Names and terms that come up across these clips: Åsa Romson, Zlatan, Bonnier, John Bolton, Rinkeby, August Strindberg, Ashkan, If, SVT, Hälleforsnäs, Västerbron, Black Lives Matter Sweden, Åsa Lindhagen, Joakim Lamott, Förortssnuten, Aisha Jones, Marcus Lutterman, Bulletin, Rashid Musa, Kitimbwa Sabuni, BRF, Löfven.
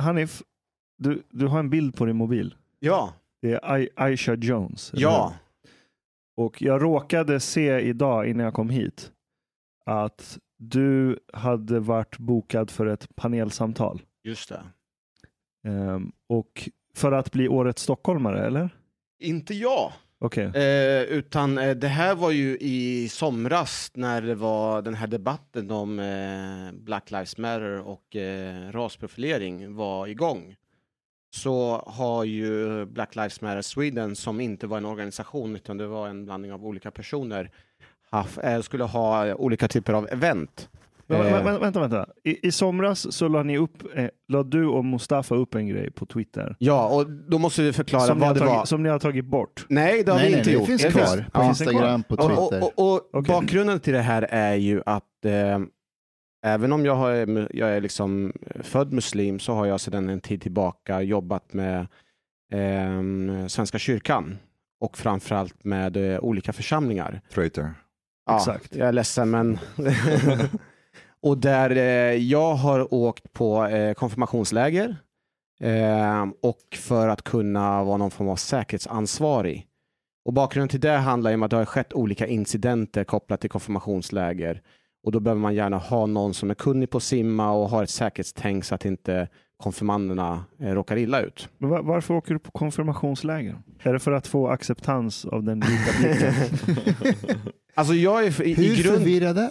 Hanif, du har en bild på din mobil. Ja. Det är Aisha Jones. Ja. Och jag råkade se idag innan jag kom hit att du hade varit bokad för ett panelsamtal. Just det. Och för att bli årets stockholmare, eller? Inte jag. Okej. Utan det här var ju i somras när det var den här debatten om Black Lives Matter och rasprofilering var igång. Så har ju Black Lives Matter Sweden, som inte var en organisation utan det var en blandning av olika personer, skulle ha olika typer av event. Vänta. I somras så la du och Mustafa upp en grej på Twitter. Ja, och då måste vi förklara vad det var. Som ni har tagit bort. Nej, det har vi inte gjort. Det finns kvar på Instagram, på Twitter. Och okay. Bakgrunden till det här är ju att även om jag är liksom född muslim, så har jag sedan en tid tillbaka jobbat med Svenska kyrkan. Och framförallt med olika församlingar. Traitor. Ja, exakt. Jag är ledsen, men... och där jag har åkt på konfirmationsläger. Och för att kunna vara någon form av säkerhetsansvarig. Och bakgrunden till det handlar om att det har skett olika incidenter kopplat till konfirmationsläger. Och då behöver man gärna ha någon som är kunnig på simma och har ett säkerhetstänk så att inte konfirmanderna råkar illa ut. Varför åker du på konfirmationsläger? Är det för att få acceptans av den vita blicken? Alltså jag är i grund... förvirrade?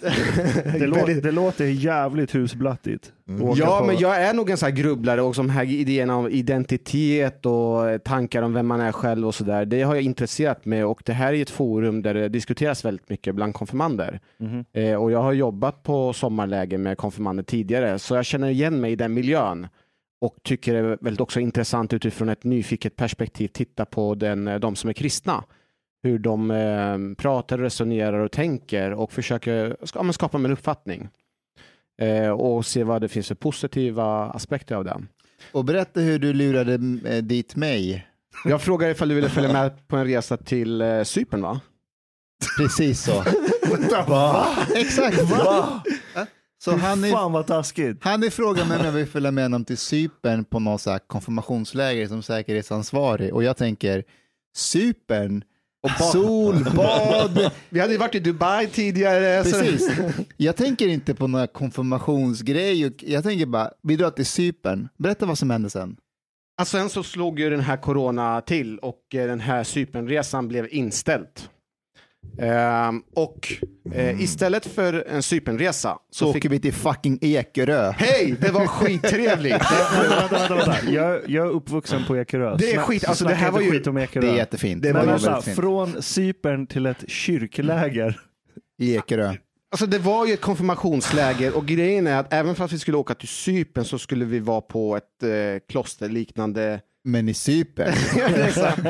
Det låter jävligt husblattigt. Mm. Ja, men jag är nog en sån här grubblare, och de här idéerna om identitet och tankar om vem man är själv och sådär, det har jag intresserat mig, och det här är ett forum där det diskuteras väldigt mycket bland konfirmander. Mm. Och jag har jobbat på sommarläger med konfirmander tidigare, så jag känner igen mig i den miljön. Och tycker det är väldigt också intressant utifrån ett nyfiket perspektiv titta på de som är kristna. Hur de pratar, resonerar och tänker och försöker skapa en uppfattning. Och se vad det finns för positiva aspekter av det. Och berätta hur du lurade dit mig. Jag frågade ifall du ville följa med på en resa till Cypern, va? Precis så. Va? Exakt. Va? Så fan vad taskigt. Han är frågan om jag vill följa med honom till Cypern på någon så här konfirmationsläger som säkerhetsansvarig. Och jag tänker, Cypern, solbad. Vi hade ju varit i Dubai tidigare. Precis. Jag tänker inte på några konfirmationsgrejer. Jag tänker bara, vi drar till Cypern. Berätta vad som hände sen. Alltså sen så slog ju den här corona till och den här Cypernresan blev inställt. Istället för en Cypernresa så fick vi till fucking Ekerö. Hej, det var skittrevligt. Vänta. Jag är uppvuxen på Ekerö. Det är skit, alltså det här var ju skit om Ekerö. Det är jättefint. Det var väldigt fint. Från Cypern till ett kyrkläger i Ekerö. Alltså det var ju ett konfirmationsläger och grejen är att även fast vi skulle åka till Cypern så skulle vi vara på ett klosterliknande... Men i Cypern? Exakt.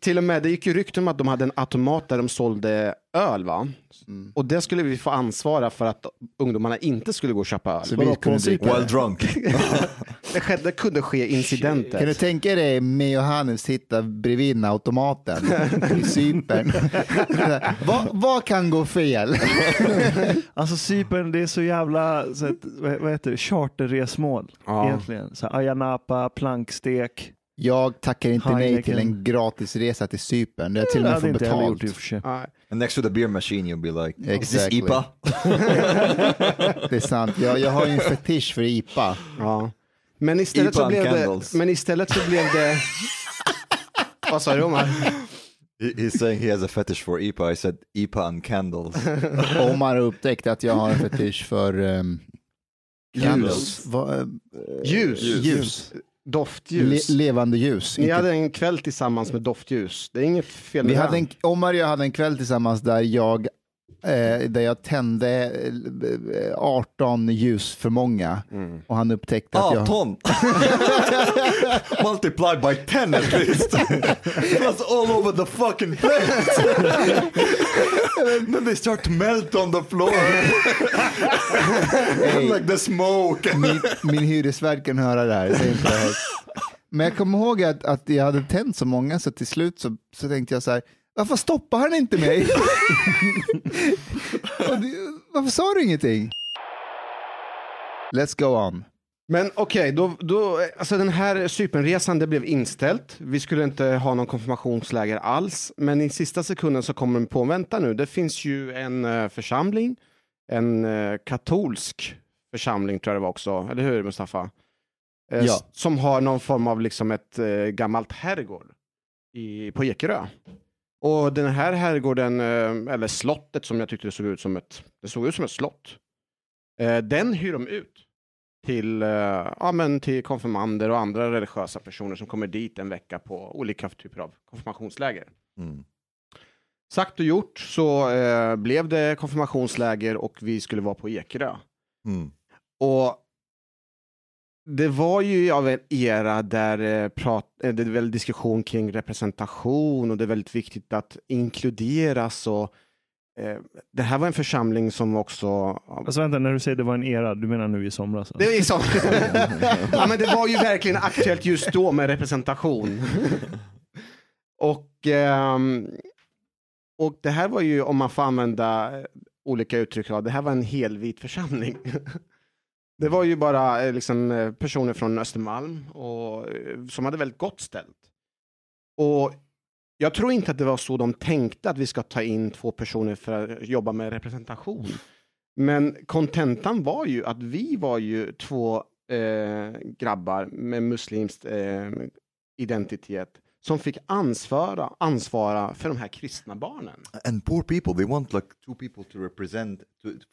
Till och med, det gick ju rykten om att de hade en automat där de sålde öl, va? Mm. Och det skulle vi få ansvara för att ungdomarna inte skulle gå och köpa öl. Så vi kunde dricka. Well drunk. Det kunde ske incidenter. Kan du tänka dig mig och Hanif sitta bredvid automaten i Cypern? Vad kan gå fel? Alltså Cypern, det är så jävla så att, vad heter det? Charterresmål egentligen. Så Ayia Napa, plankstek. Jag tackar inte nej till en gratis resa till Cypern. Det har till och med fått betalt. And next to the beer machine you'll be like, exactly. Is this IPA? Det är sant. Jag har ju en fetisch för IPA. Ja. Men istället IPA så blev candles. Men istället så blev det... Vad sa du om här? He's saying he has a fetish for IPA. I said IPA and candles. Omar har upptäckt att jag har en fetisch för... candles. Ljus. Doftljus. Levande ljus. Vi hade en kväll tillsammans med doftljus. Det är inget fel med det. Omar och jag hade en kväll tillsammans där jag tände 18 ljus för många. Mm. Och han upptäckte att jag... 18! Multiplied by 10 at least. That's all over the fucking place. Then they start to melt on the floor. Hey, like the smoke. min hyresvärd kan höra det här. Det är inte högt. Men jag kommer ihåg att jag hade tänt så många så till slut så tänkte jag så här... Varför stoppar han inte mig? Varför sa du ingenting? Let's go on. Men okej, då, alltså den här Cypernresan, det blev inställt. Vi skulle inte ha någon konfirmationsläger alls. Men i sista sekunden så kommer de på, vänta nu. Det finns ju en församling. En katolsk församling tror jag det var också. Eller hur, Mustafa? Ja. Som har någon form av liksom ett gammalt herrgård på Ekerö. Och den här herrgården, eller slottet som jag tyckte det såg ut som ett slott. Den hyr de ut till konfirmander och andra religiösa personer som kommer dit en vecka på olika typer av konfirmationsläger. Mm. Sagt och gjort så blev det konfirmationsläger och vi skulle vara på Ekerö. Mm. Och det var ju av en era där det är väl diskussion kring representation och det är väldigt viktigt att inkluderas och det här var en församling som också... Alltså vänta, när du säger det var en era, du menar nu i somras? Det är i somras. Ja, men det var ju verkligen aktuellt just då med representation. Och det här var ju, om man får använda olika uttryck, det här var en helvit församling. Det var ju bara liksom, personer från Östermalm och, som hade väldigt gott ställt. Och jag tror inte att det var så de tänkte att vi ska ta in 2 personer för att jobba med representation. Men kontentan var ju att vi var ju 2 grabbar med muslimsk identitet som fick ansvara för de här kristna barnen. And poor people, they want like 2 people to represent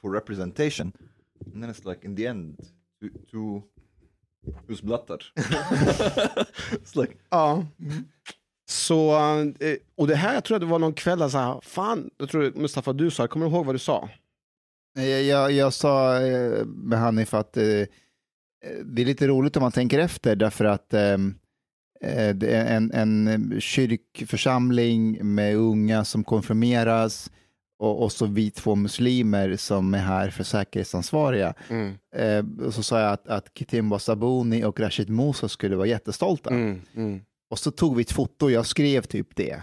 for representation. And then it's like, in the end, who's blattar? It's like... Ja. Så, och det här, jag tror att det var någon kväll där så här, fan, jag tror Mustafa, du sa, kommer du ihåg vad du sa? Jag sa med Hanif att det är lite roligt om man tänker efter, därför att en kyrkförsamling med unga som konfirmeras... Och så vi 2 muslimer som är här för säkerhetsansvariga. Mm. Och så sa jag att Kitimbwa Sabuni och Rashid Musa skulle vara jättestolta. Mm. Och så tog vi ett foto och jag skrev typ det.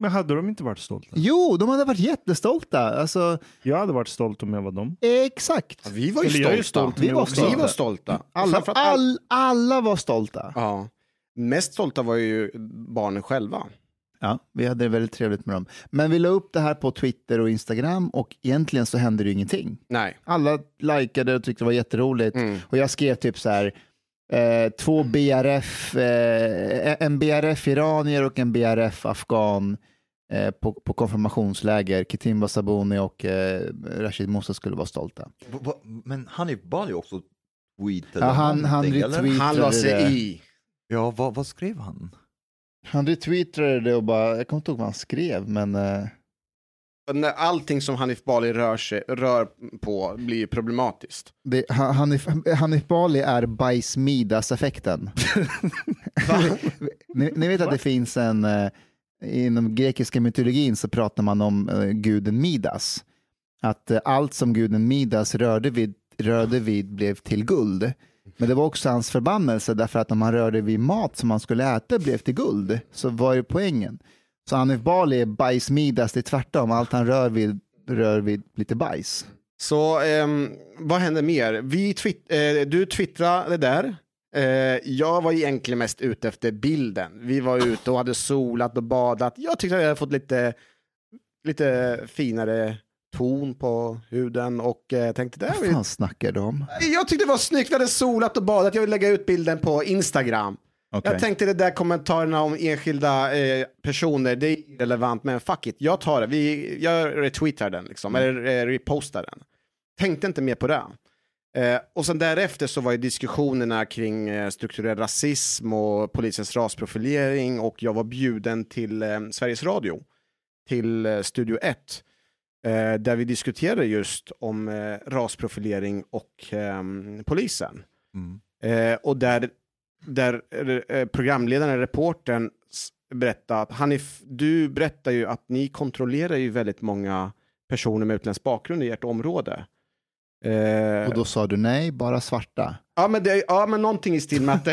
Men hade de inte varit stolta? Jo, de hade varit jättestolta. Alltså, jag hade varit stolt om jag var dem. Exakt. Ja, vi var ju stolta. Vi var stolta. Alla var stolta. Ja. Mest stolta var ju barnen själva. Ja, vi hade det väldigt trevligt med dem. Men vi la upp det här på Twitter och Instagram och egentligen så hände det ju ingenting. Nej. Alla likade och tyckte det var jätteroligt. Mm. Och jag skrev typ så här 2 BRF, en BRF-iranier och en BRF-afghan på konfirmationsläger. Kitimbwa Sabuni och Rashid Musa skulle vara stolta. Men Hanif Bali också tweetade. Ja, han retweetade. Han la sig i. Ja, vad skrev han? Han retweetade det och bara, jag kommer inte ihåg vad han skrev, men när allting som Hanif Bali rör på blir problematiskt. Hanif Bali är bajsmidas-effekten. ni vet att det finns en... Inom grekiska mytologin så pratar man om guden Midas. Att allt som guden Midas rörde vid blev till guld. Men det var också hans förbannelse, därför att om han rörde vid mat som man skulle äta blev till guld. Så var ju poängen. Så Hanif Bali är bajs Midas, det är tvärtom. Allt han rör vid lite bajs. Så vad händer mer? Du twittrade det där. Jag var egentligen mest ute efter bilden. Vi var ute och hade solat och badat. Jag tyckte att jag hade fått lite finare ton på huden och tänkte där. Vad fan snackar de? Jag tyckte det var snyggt, vi hade solat och badat. Jag vill lägga ut bilden på Instagram. Okay. Jag tänkte det där kommentarerna om enskilda personer, det är irrelevant, men fuck it, jag tar det. Jag retweetar den liksom, eller repostar den. Tänkte inte mer på det. Och sen därefter så var ju diskussionerna kring strukturell rasism och polisens rasprofilering, och jag var bjuden till Sveriges Radio, till Studio 1, där vi diskuterade just om rasprofilering och polisen. Och där programledaren, reportern berättade att Hanif, du berättar ju att ni kontrollerar ju väldigt många personer med utländsk bakgrund i ert område. Och då sa du nej, bara svarta. Ja men någonting i stil med att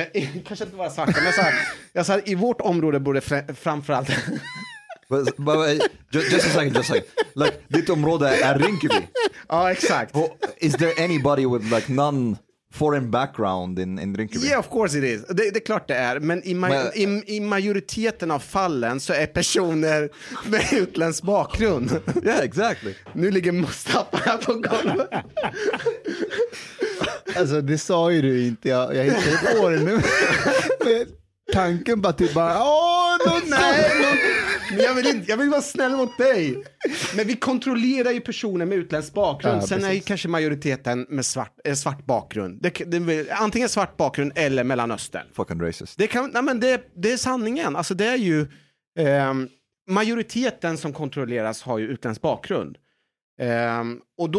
kanske inte bara svarta, men jag sa i vårt område borde framförallt just a second. Like, ditt område är Rinkeby. Ja, exakt. Is there anybody with like non foreign background in Rinkeby? Yeah, of course it is. Det är klart det är, men i majoriteten av fallen så är personer med utländsk bakgrund. Ja, yeah, exactly. Nu ligger Mustafa här på golvet. Alltså, det sa ju du inte. Jag hittade på det nu. Tanken bara typ men jag vill vara snäll mot dig. Men vi kontrollerar ju personer med utländsk bakgrund. Ja, sen precis. Är ju kanske majoriteten med svart bakgrund. Antingen svart bakgrund eller Mellanöstern. Fucking racist. Det är sanningen. Alltså det är ju majoriteten som kontrolleras har ju utländsk bakgrund. Och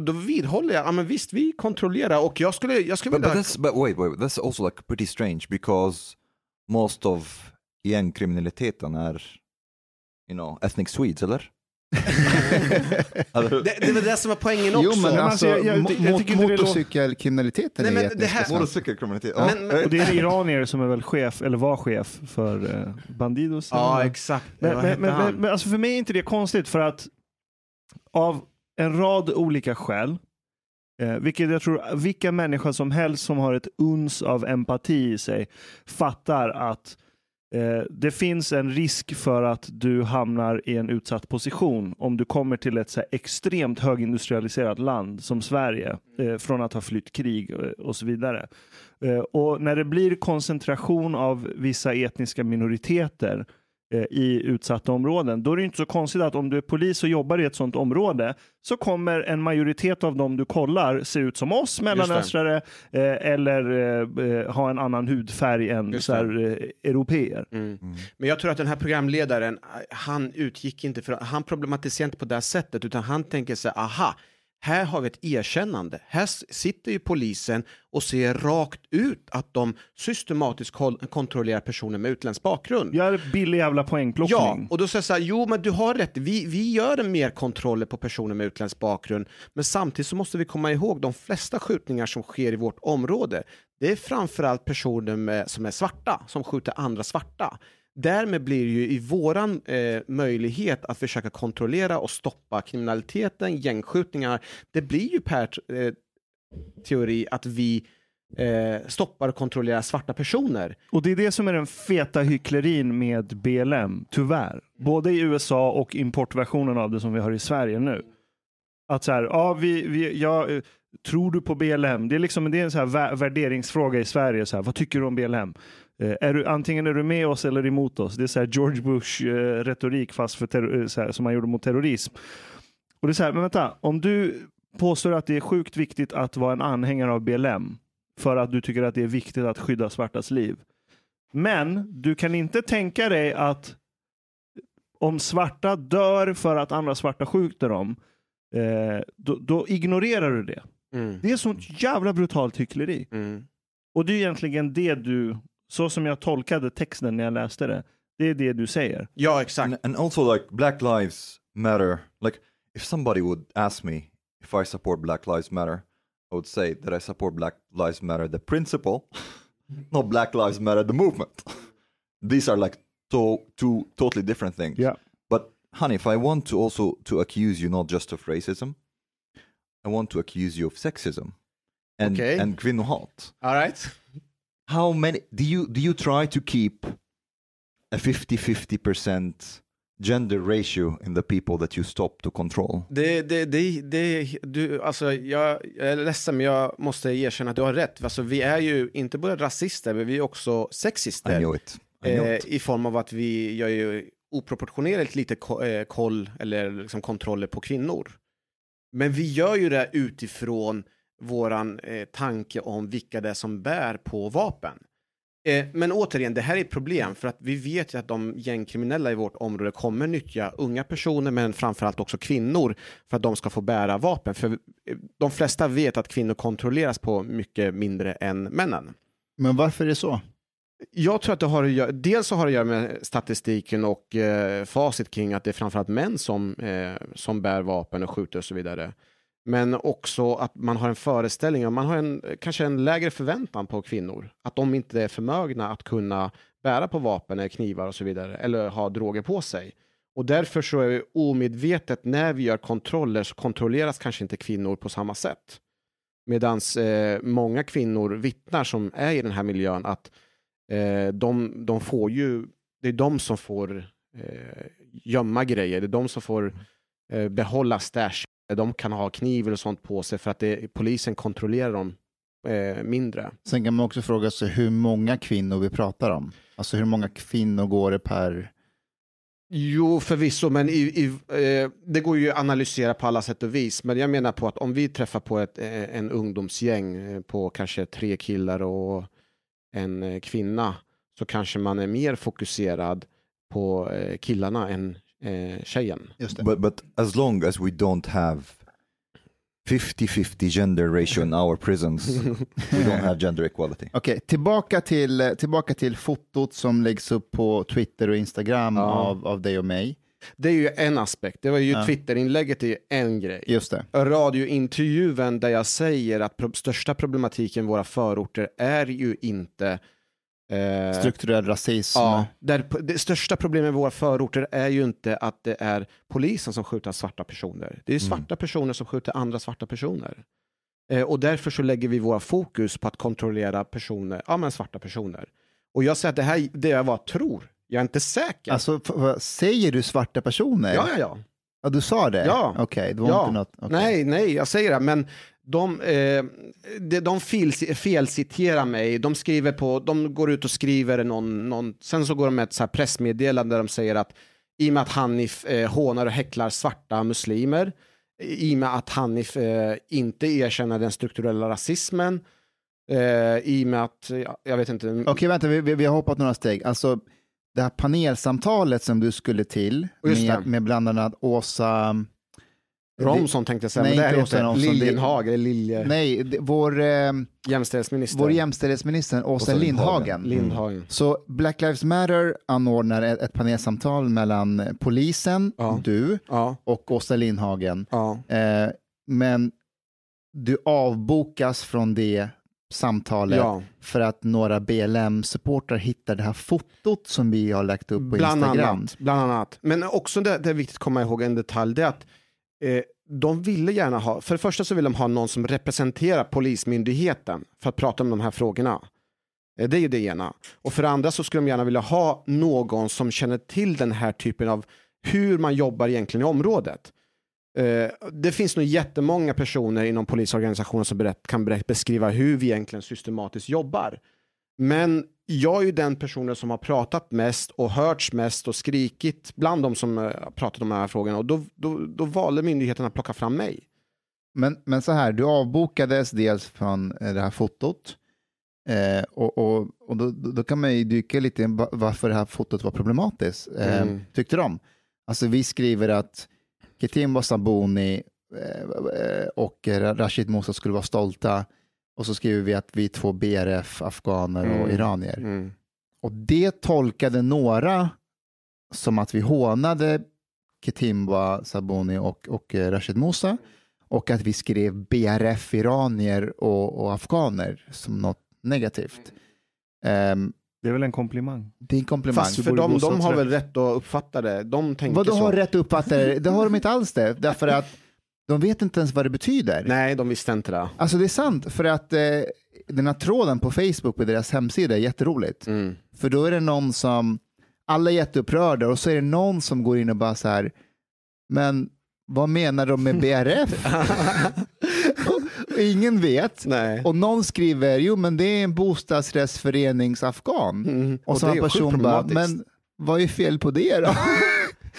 då vidhåller jag, men visst, vi kontrollerar, och jag skulle but wait, that's also like pretty strange because most of gängkriminaliteten är, you know, ethnic Swedes, eller? det är väl det som är poängen också. Jo, men alltså, motorcykelkriminaliteten är etnisk. Och det är iranier som är väl chef, eller var chef för Bandidos. Ja, exakt. Men alltså för mig är inte det konstigt, för att av en rad olika skäl, vilket jag tror vilka människor som helst som har ett uns av empati i sig fattar att det finns en risk för att du hamnar i en utsatt position om du kommer till ett så här extremt högindustrialiserat land som Sverige, från att ha flytt krig och så vidare. Och när det blir koncentration av vissa etniska minoriteter i utsatta områden, då är det inte så konstigt att om du är polis och jobbar i ett sånt område så kommer en majoritet av dem du kollar se ut som oss, mellanöstrare, eller ha en annan hudfärg än så här, europeer. Mm. Men jag tror att den här programledaren, han utgick inte för, han problematiserar inte på det här sättet, utan han tänker sig, aha, här har vi ett erkännande. Här sitter ju polisen och ser rakt ut att de systematiskt kontrollerar personer med utländsk bakgrund. Gör billig jävla poängplockning. Ja, och då säger jag så här, jo men du har rätt. Vi gör mer kontroller på personer med utländsk bakgrund. Men samtidigt så måste vi komma ihåg, de flesta skjutningar som sker i vårt område, det är framförallt personer som är svarta, som skjuter andra svarta. Därmed blir ju i våran möjlighet att försöka kontrollera och stoppa kriminaliteten, gängskjutningar, det blir ju per teori att vi stoppar och kontrollerar svarta personer. Och det är det som är den feta hycklerin med BLM, tyvärr. Både i USA och importversionen av det som vi har i Sverige nu. Att så här, tror du på BLM? Det är liksom det är en så här värderingsfråga i Sverige. Så här, vad tycker du om BLM? Antingen är du med oss eller emot oss. Det är så här George Bush-retorik fast för så här, som han gjorde mot terrorism. Och det är så här, men vänta. Om du påstår att det är sjukt viktigt att vara en anhängare av BLM för att du tycker att det är viktigt att skydda svartas liv. Men du kan inte tänka dig att om svarta dör för att andra svarta skjuter dem, då ignorerar du det. Mm. Det är sånt jävla brutalt hyckleri. Mm. Och det är egentligen det du, så som jag tolkade texten när jag läste det, det är det du säger. Ja, exakt. And also like Black Lives Matter. Like if somebody would ask me if I support Black Lives Matter, I would say that I support Black Lives Matter the principle, not Black Lives Matter the movement. These are like two totally different things. Yeah. But honey, if I want to also to accuse you not just of racism, I want to accuse you of sexism and okay. and kvinnohat. All right. How many do you try to keep a 50-50% gender ratio in the people that you stop to control? Alltså jag är ledsen, men jag måste erkänna att du har rätt. Alltså, vi är ju inte bara rasister, men vi är också sexister. I know it. I form av att vi gör ju oproportionerligt lite koll eller liksom kontroller på kvinnor. Men vi gör ju det utifrån våran tanke om vilka det är som bär på vapen. Men återigen, det här är ett problem för att vi vet ju att de gängkriminella i vårt område kommer nyttja unga personer, men framförallt också kvinnor, för att de ska få bära vapen. För de flesta vet att kvinnor kontrolleras på mycket mindre än männen. Men varför är det så? Jag tror att det har att göra, dels så har det att göra med statistiken och facit kring att det är framförallt män som bär vapen och skjuter och så vidare. Men också att man har en föreställning, man har kanske en lägre förväntan på kvinnor. Att de inte är förmögna att kunna bära på vapen, knivar och så vidare. Eller ha droger på sig. Och därför så är vi omedvetet, när vi gör kontroller så kontrolleras kanske inte kvinnor på samma sätt. Medan många kvinnor vittnar som är i den här miljön att de får ju, det är de som får gömma grejer, det är de som får behålla stash, de kan ha knivar och sånt på sig för att polisen kontrollerar dem mindre. Sen kan man också fråga sig hur många kvinnor vi pratar om, alltså hur många kvinnor går det per? Jo, förvisso, men det går ju att analysera på alla sätt och vis. Men jag menar på att om vi träffar på en ungdomsgäng på kanske 3 killar och en kvinna, så kanske man är mer fokuserad på killarna än tjejen. Just det. But as long as we don't have 50-50 gender ratio in our prisons, we don't have gender equality. Okej, tillbaka till fotot som läggs upp på Twitter och Instagram av dig och mig. Det är ju en aspekt. Det var ju Twitterinlägget är ju en grej. Just det. Radiointervjun där jag säger att största problematiken i våra förorter är ju inte strukturell rasism. Ja, det största problemet i våra förorter är ju inte att det är polisen som skjuter svarta personer. Det är svarta personer som skjuter andra svarta personer. Och därför så lägger vi våra fokus på att kontrollera personer, ja men svarta personer. Och jag säger att det här, det jag bara tror. Jag är inte säker. Alltså, säger du svarta personer? Ja. Ja, du sa det? Ja. Okej, det var inte något. Okay. Nej, jag säger det. Men de felciterar mig. De skriver de går ut och skriver någon. Sen så går de med ett så här pressmeddelande där de säger att i och med att Hanif hånar och häcklar svarta muslimer, i och med att Hanif inte erkänner den strukturella rasismen, i och med att, jag vet inte. Okej, vänta, vi har hoppat några steg. Alltså, det här panelsamtalet som du skulle till med bland annat Åsa Romson, tänkte jag säga. Nej, men det är Åsa Romson. Nej, vår jämställdhetsminister Åsa Lindhagen. Mm. Så Black Lives Matter anordnar ett panelsamtal mellan polisen, du och Åsa Lindhagen. Ja. Men du avbokas från det samtalet för att några BLM-supportrar hittar det här fotot som vi har lagt upp på Instagram. Bland annat. Men också det är viktigt att komma ihåg en detalj, det är att de ville gärna ha, för det första så vill de ha någon som representerar polismyndigheten för att prata om de här frågorna. Det är ju det ena. Och för det andra så skulle de gärna vilja ha någon som känner till den här typen av hur man jobbar egentligen i området. Det finns nog jättemånga personer inom polisorganisationen som kan beskriva hur vi egentligen systematiskt jobbar. Men jag är ju den personen som har pratat mest och hörts mest och skrikit bland de som pratat om de här frågorna. Och då valde myndigheterna att plocka fram mig. Men så här, du avbokades dels från det här fotot. Och då kan man ju dyka lite varför det här fotot var problematiskt, tyckte de. Alltså vi skriver att Kitimbwa Sabuni och Rashid Musa skulle vara stolta. Och så skriver vi att vi är två BRF, afghaner och iranier. Mm. Och det tolkade några som att vi hånade Kitimbwa Sabuni och Rashid Musa. Och att vi skrev BRF, iranier och afghaner som något negativt. Det är väl en komplimang. Det är en komplimang. Fast för de har väl rätt att uppfatta det. De tänker vad de har rätt att uppfatta det? Det har de inte alls det. Därför att de vet inte ens vad det betyder. Nej, de visste inte det. Alltså det är sant. För att den här tråden på Facebook på deras hemsida är jätteroligt. Mm. För då är det någon som... Alla är jätteupprörda. Och så är det någon som går in och bara så här... Men vad menar de med BRF? Och ingen vet. Nej. Och någon skriver... Jo, men det är en bostadsrättsföreningsafghan. Mm. Och så en person bara... Men vad är fel på det då?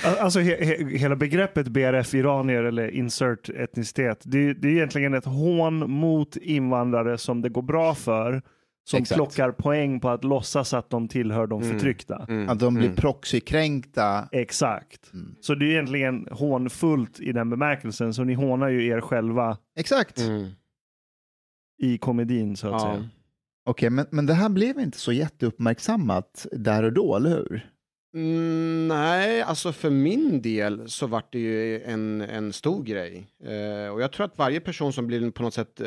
Alltså hela begreppet BRF-iranier eller insert etnicitet, det är egentligen ett hån mot invandrare som det går bra för, som exakt. Plockar poäng på att låtsas att de tillhör de förtryckta. Mm. Att de blir proxykränkta. Exakt. Mm. Så det är egentligen hånfullt i den bemärkelsen, så ni hånar ju er själva. Exakt. Mm. I komedin så att säga. Okej, men det här blev inte så jätteuppmärksammat där och då, eller hur? Nej, alltså för min del så var det ju en stor grej. Och jag tror att varje person som blir på något sätt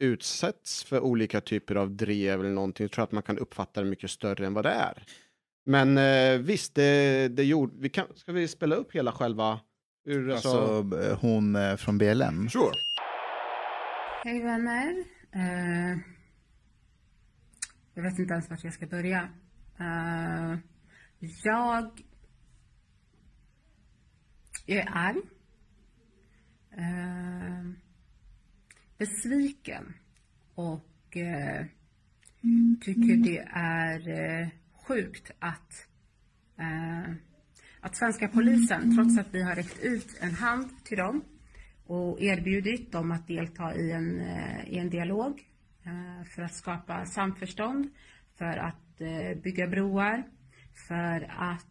utsätts för olika typer av drev eller någonting, jag tror att man kan uppfatta det mycket större än vad det är. Men visst, det gjorde... Ska vi spela upp hela själva? Alltså hon från BLM. Sure. Hej vänner. Jag vet inte ens vart jag ska börja. Jag är arg, besviken och tycker det är sjukt att svenska polisen, trots att vi har räckt ut en hand till dem och erbjudit dem att delta i en dialog för att skapa samförstånd, för att bygga broar, för att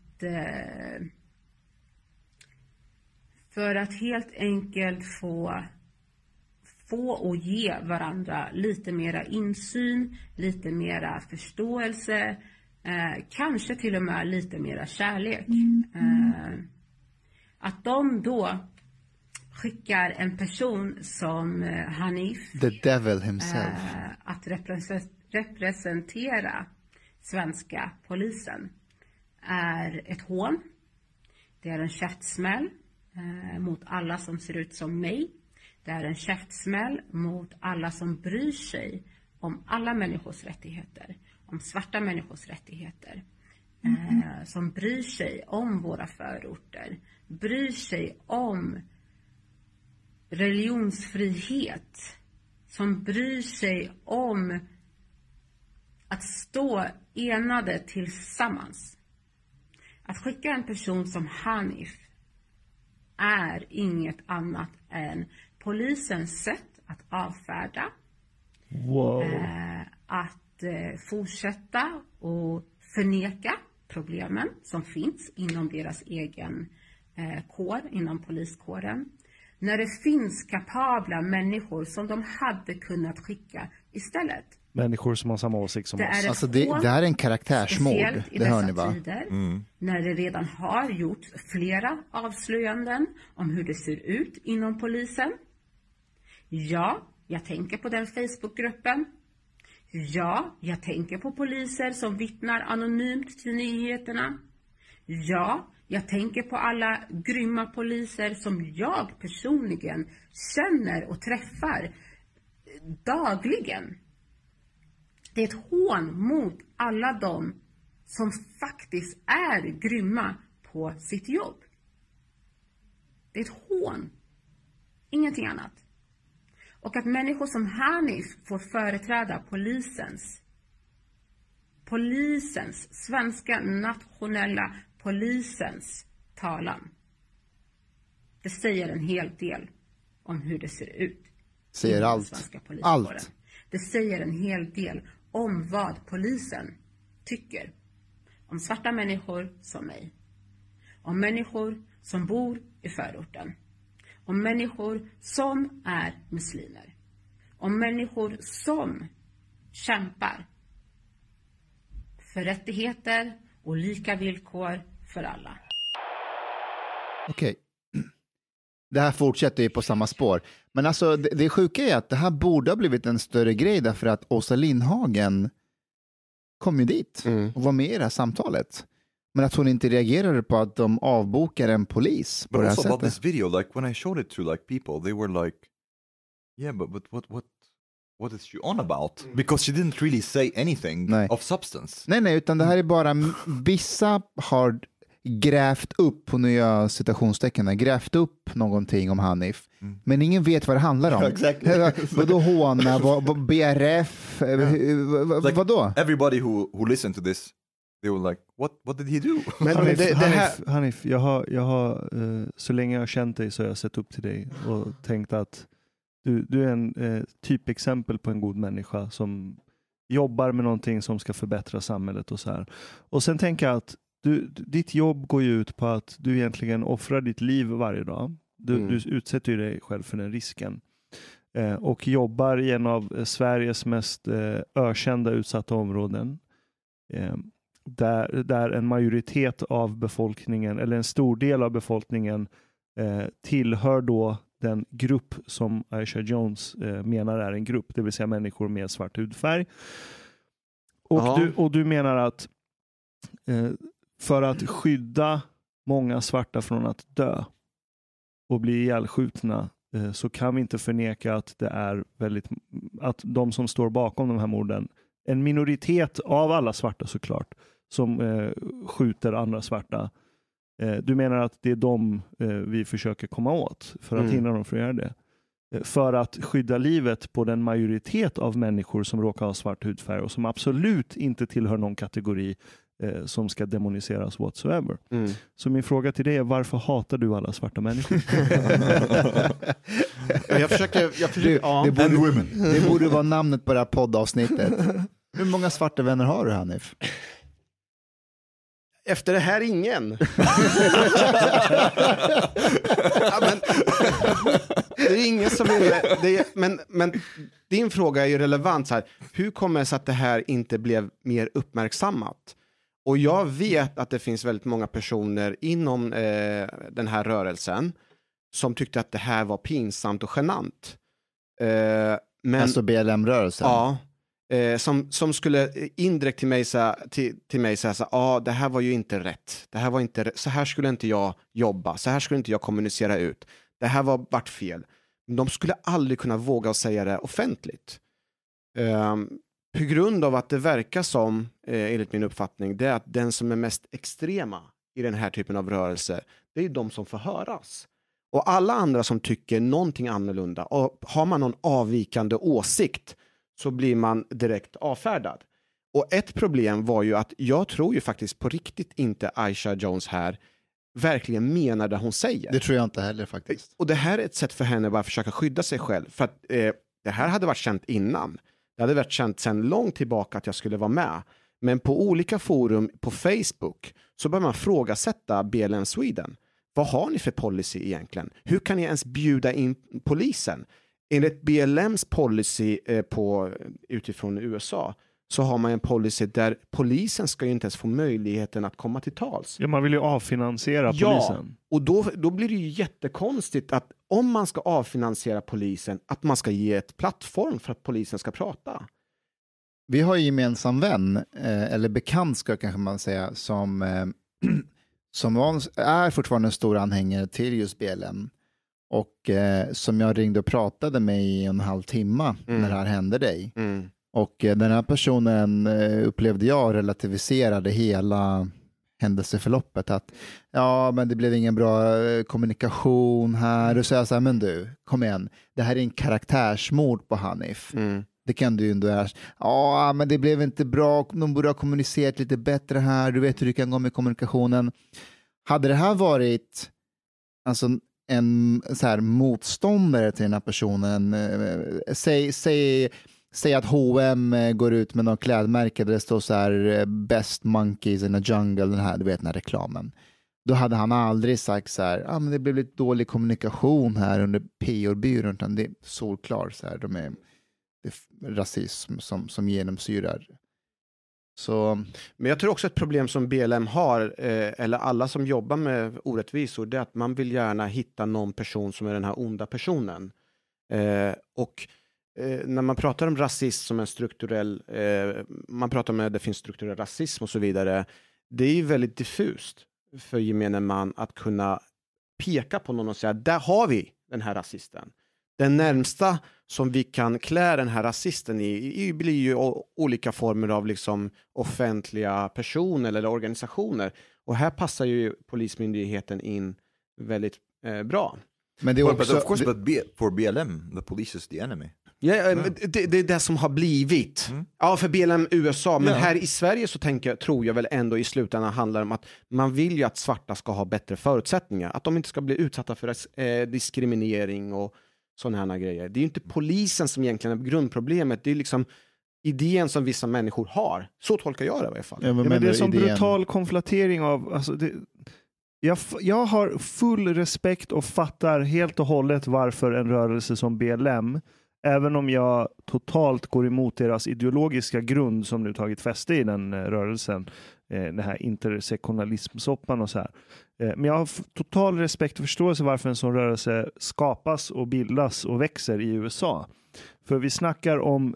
helt enkelt få och ge varandra lite mera insyn, lite mera förståelse, kanske till och med lite mera kärlek. Att de då skickar en person som Hanif, the devil himself, att representera svenska polisen är ett hån. Det är en käftsmäll mot alla som ser ut som mig. Det är en käftsmäll mot alla som bryr sig om alla människors rättigheter. Om svarta människors rättigheter. Som bryr sig om våra förorter. Bryr sig om religionsfrihet. Som bryr sig om att stå enade tillsammans. Att skicka en person som Hanif är inget annat än polisens sätt att avfärda. Wow. Att fortsätta och förneka problemen som finns inom deras egen kår, inom poliskåren. När det finns kapabla människor som de hade kunnat skicka istället. Människor som har samma åsikt som oss. Alltså det här är en karaktärsmord. Speciellt i det hör ni va? Tider, när det redan har gjort flera avslöjanden om hur det ser ut inom polisen. Ja, jag tänker på den Facebookgruppen. Ja, jag tänker på poliser som vittnar anonymt till nyheterna. Ja, jag tänker på alla grymma poliser som jag personligen känner och träffar dagligen. Det är ett hån mot alla de som faktiskt är grymma på sitt jobb. Det är ett hån. Ingenting annat. Och att människor som Hanif får företräda polisens, svenska nationella polisens talan. Det säger en hel del om hur det ser ut. Säger allt. Allt. Det säger en hel del om vad polisen tycker om svarta människor som mig. Om människor som bor i förorten. Om människor som är muslimer. Om människor som kämpar för rättigheter och lika villkor för alla. Okej. Det här fortsätter ju på samma spår. Men alltså det sjuka är att det här borde ha blivit en större grej därför att Åsa Lindhagen kom ju dit och var med i det här samtalet. Men att hon inte reagerade på att de avbokar en polis på det här sättet. But also about this video, like when I showed it to like people, they were like, yeah, but what is she on about? Because she didn't really say anything of substance. Nej, utan det här är bara vissa har grävt upp, på nya citationstecken, grävt upp någonting om Hanif. Men ingen vet vad det handlar om. Vadå håna, vad BRF, like vadå? Everybody who listened to this, they were like, what did he do? Men Hanif, jag har så länge jag har känt dig så har jag sett upp till dig och tänkt att du är en typexempel på en god människa som jobbar med någonting som ska förbättra samhället och så här. Och sen tänker jag att ditt jobb går ju ut på att du egentligen offrar ditt liv varje dag. Du utsätter ju dig själv för den risken. Och jobbar i en av Sveriges mest ökända utsatta områden. Där en majoritet av befolkningen, eller en stor del av befolkningen, tillhör då den grupp som Aisha Jones menar är en grupp. Det vill säga människor med svart hudfärg. Och du menar att för att skydda många svarta från att dö och bli ihjälskjutna så kan vi inte förneka att det är att de som står bakom de här morden, en minoritet av alla svarta såklart, som skjuter andra svarta. Du menar att det är de vi försöker komma åt för att hindra dem från att göra det. För att skydda livet på den majoritet av människor som råkar ha svart hudfärg och som absolut inte tillhör någon kategori som ska demoniseras whatsoever. Så min fråga till dig är, varför hatar du alla svarta människor? Det borde vara namnet på det här poddavsnittet. Hur många svarta vänner har du, Hanif? Efter det här ingen. Ja, men, det är ingen som vill. Men din fråga är ju relevant. Så här. Hur kommer det sig att det här inte blev mer uppmärksammat? Och jag vet att det finns väldigt många personer inom den här rörelsen som tyckte att det här var pinsamt och genant. Alltså BLM-rörelsen? Ja. Som skulle indirekt till mig säga så här, det här var ju inte rätt. Det här var inte, så här skulle inte jag jobba. Så här skulle inte jag kommunicera ut. Det här vart fel. Men de skulle aldrig kunna våga säga det offentligt. På grund av att det verkar som, enligt min uppfattning, det är att den som är mest extrema i den här typen av rörelse, det är de som förhöras. Och alla andra som tycker någonting annorlunda, och har man någon avvikande åsikt, så blir man direkt avfärdad. Och ett problem var ju att jag tror ju faktiskt på riktigt inte Aisha Jones här verkligen menar det hon säger. Det tror jag inte heller faktiskt. Och det här är ett sätt för henne bara att försöka skydda sig själv. För att det här hade varit känt innan. Det hade varit känt sedan långt tillbaka att jag skulle vara med. Men på olika forum på Facebook så börjar man frågasätta BLM Sweden. Vad har ni för policy egentligen? Hur kan ni ens bjuda in polisen? Enligt BLMs policy utifrån USA så har man en policy där polisen ska ju inte ens få möjligheten att komma till tals. Ja, man vill ju avfinansiera polisen. Ja, och då blir det ju jättekonstigt att om man ska avfinansiera polisen, att man ska ge ett plattform för att polisen ska prata. Vi har ju gemensam vän, eller bekant ska kanske man säga, som är fortfarande en stor anhängare till just BLM. Och som jag ringde och pratade med i 1,5 timme när det här hände dig. Och den här personen upplevde jag relativiserade hela händelseförloppet. Att men det blev ingen bra kommunikation här. Och så jag sa, men du, kom igen. Det här är en karaktärsmord på Hanif. Det kan du ju ändå är. Ja, men det blev inte bra. De borde ha kommunicerat lite bättre här. Du vet hur du kan gå med kommunikationen. Hade det här varit... Alltså, en så här motståndare till den här personen, säg att H&M går ut med någon klädmärke där det står så här best monkeys in a jungle, den här, du vet, den här reklamen. då hade han aldrig sagt så här, men det blev lite dålig kommunikation här under PR-byrån, utan det är solklart så här, det är rasism som genomsyrar. Så. Men jag tror också ett problem som BLM har, eller alla som jobbar med orättvisor, det är att man vill gärna hitta någon person som är den här onda personen. När man pratar om rasism som en strukturell, man pratar om att det finns strukturell rasism och så vidare, det är ju väldigt diffust för gemene man att kunna peka på någon och säga, där har vi den här rasisten. Den närmsta som vi kan klä den här rasisten i blir ju olika former av liksom offentliga personer eller organisationer. Och här passar ju polismyndigheten in väldigt bra. Men det är också, of course, but for BLM, the police is the enemy. Yeah, mm. Det är det som har blivit. Mm. Ja, för BLM USA. Men här i Sverige så tror jag väl ändå i slutändan handlar om att man vill ju att svarta ska ha bättre förutsättningar. Att de inte ska bli utsatta för diskriminering och sådana här grejer. Det är ju inte polisen som egentligen är grundproblemet. Det är liksom idén som vissa människor har. Så tolkar jag det i alla fall. Ja, men det är som idén. Brutal konflatering av... Alltså det, jag har full respekt och fattar helt och hållet varför en rörelse som BLM, även om jag totalt går emot deras ideologiska grund som nu tagit fäste i den rörelsen, den här intersektionalismsoppan och så här. Men jag har total respekt och förståelse varför en sån rörelse skapas och bildas och växer i USA. För vi snackar om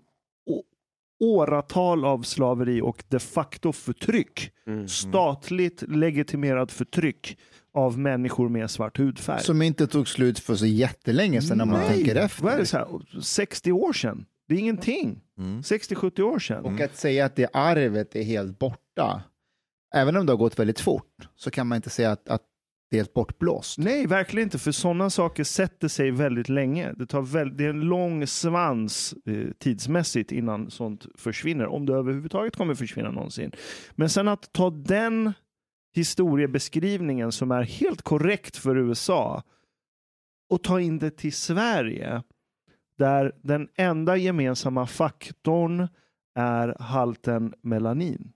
åratal av slaveri och de facto förtryck. Mm. Statligt legitimerad förtryck av människor med svart hudfärg. Som inte tog slut för så jättelänge sedan när man tänker efter. Vad är det så här? 60 år sedan. Det är ingenting. 60-70 år sedan. Och att säga att det arvet är helt borta. Även om det har gått väldigt fort så kan man inte säga att det är helt bortblåst. Nej, verkligen inte. För sådana saker sätter sig väldigt länge. Det är en lång svans tidsmässigt innan sånt försvinner. Om det överhuvudtaget kommer försvinna någonsin. Men sen att ta den historiebeskrivningen som är helt korrekt för USA och ta in det till Sverige, där den enda gemensamma faktorn är halten melanin.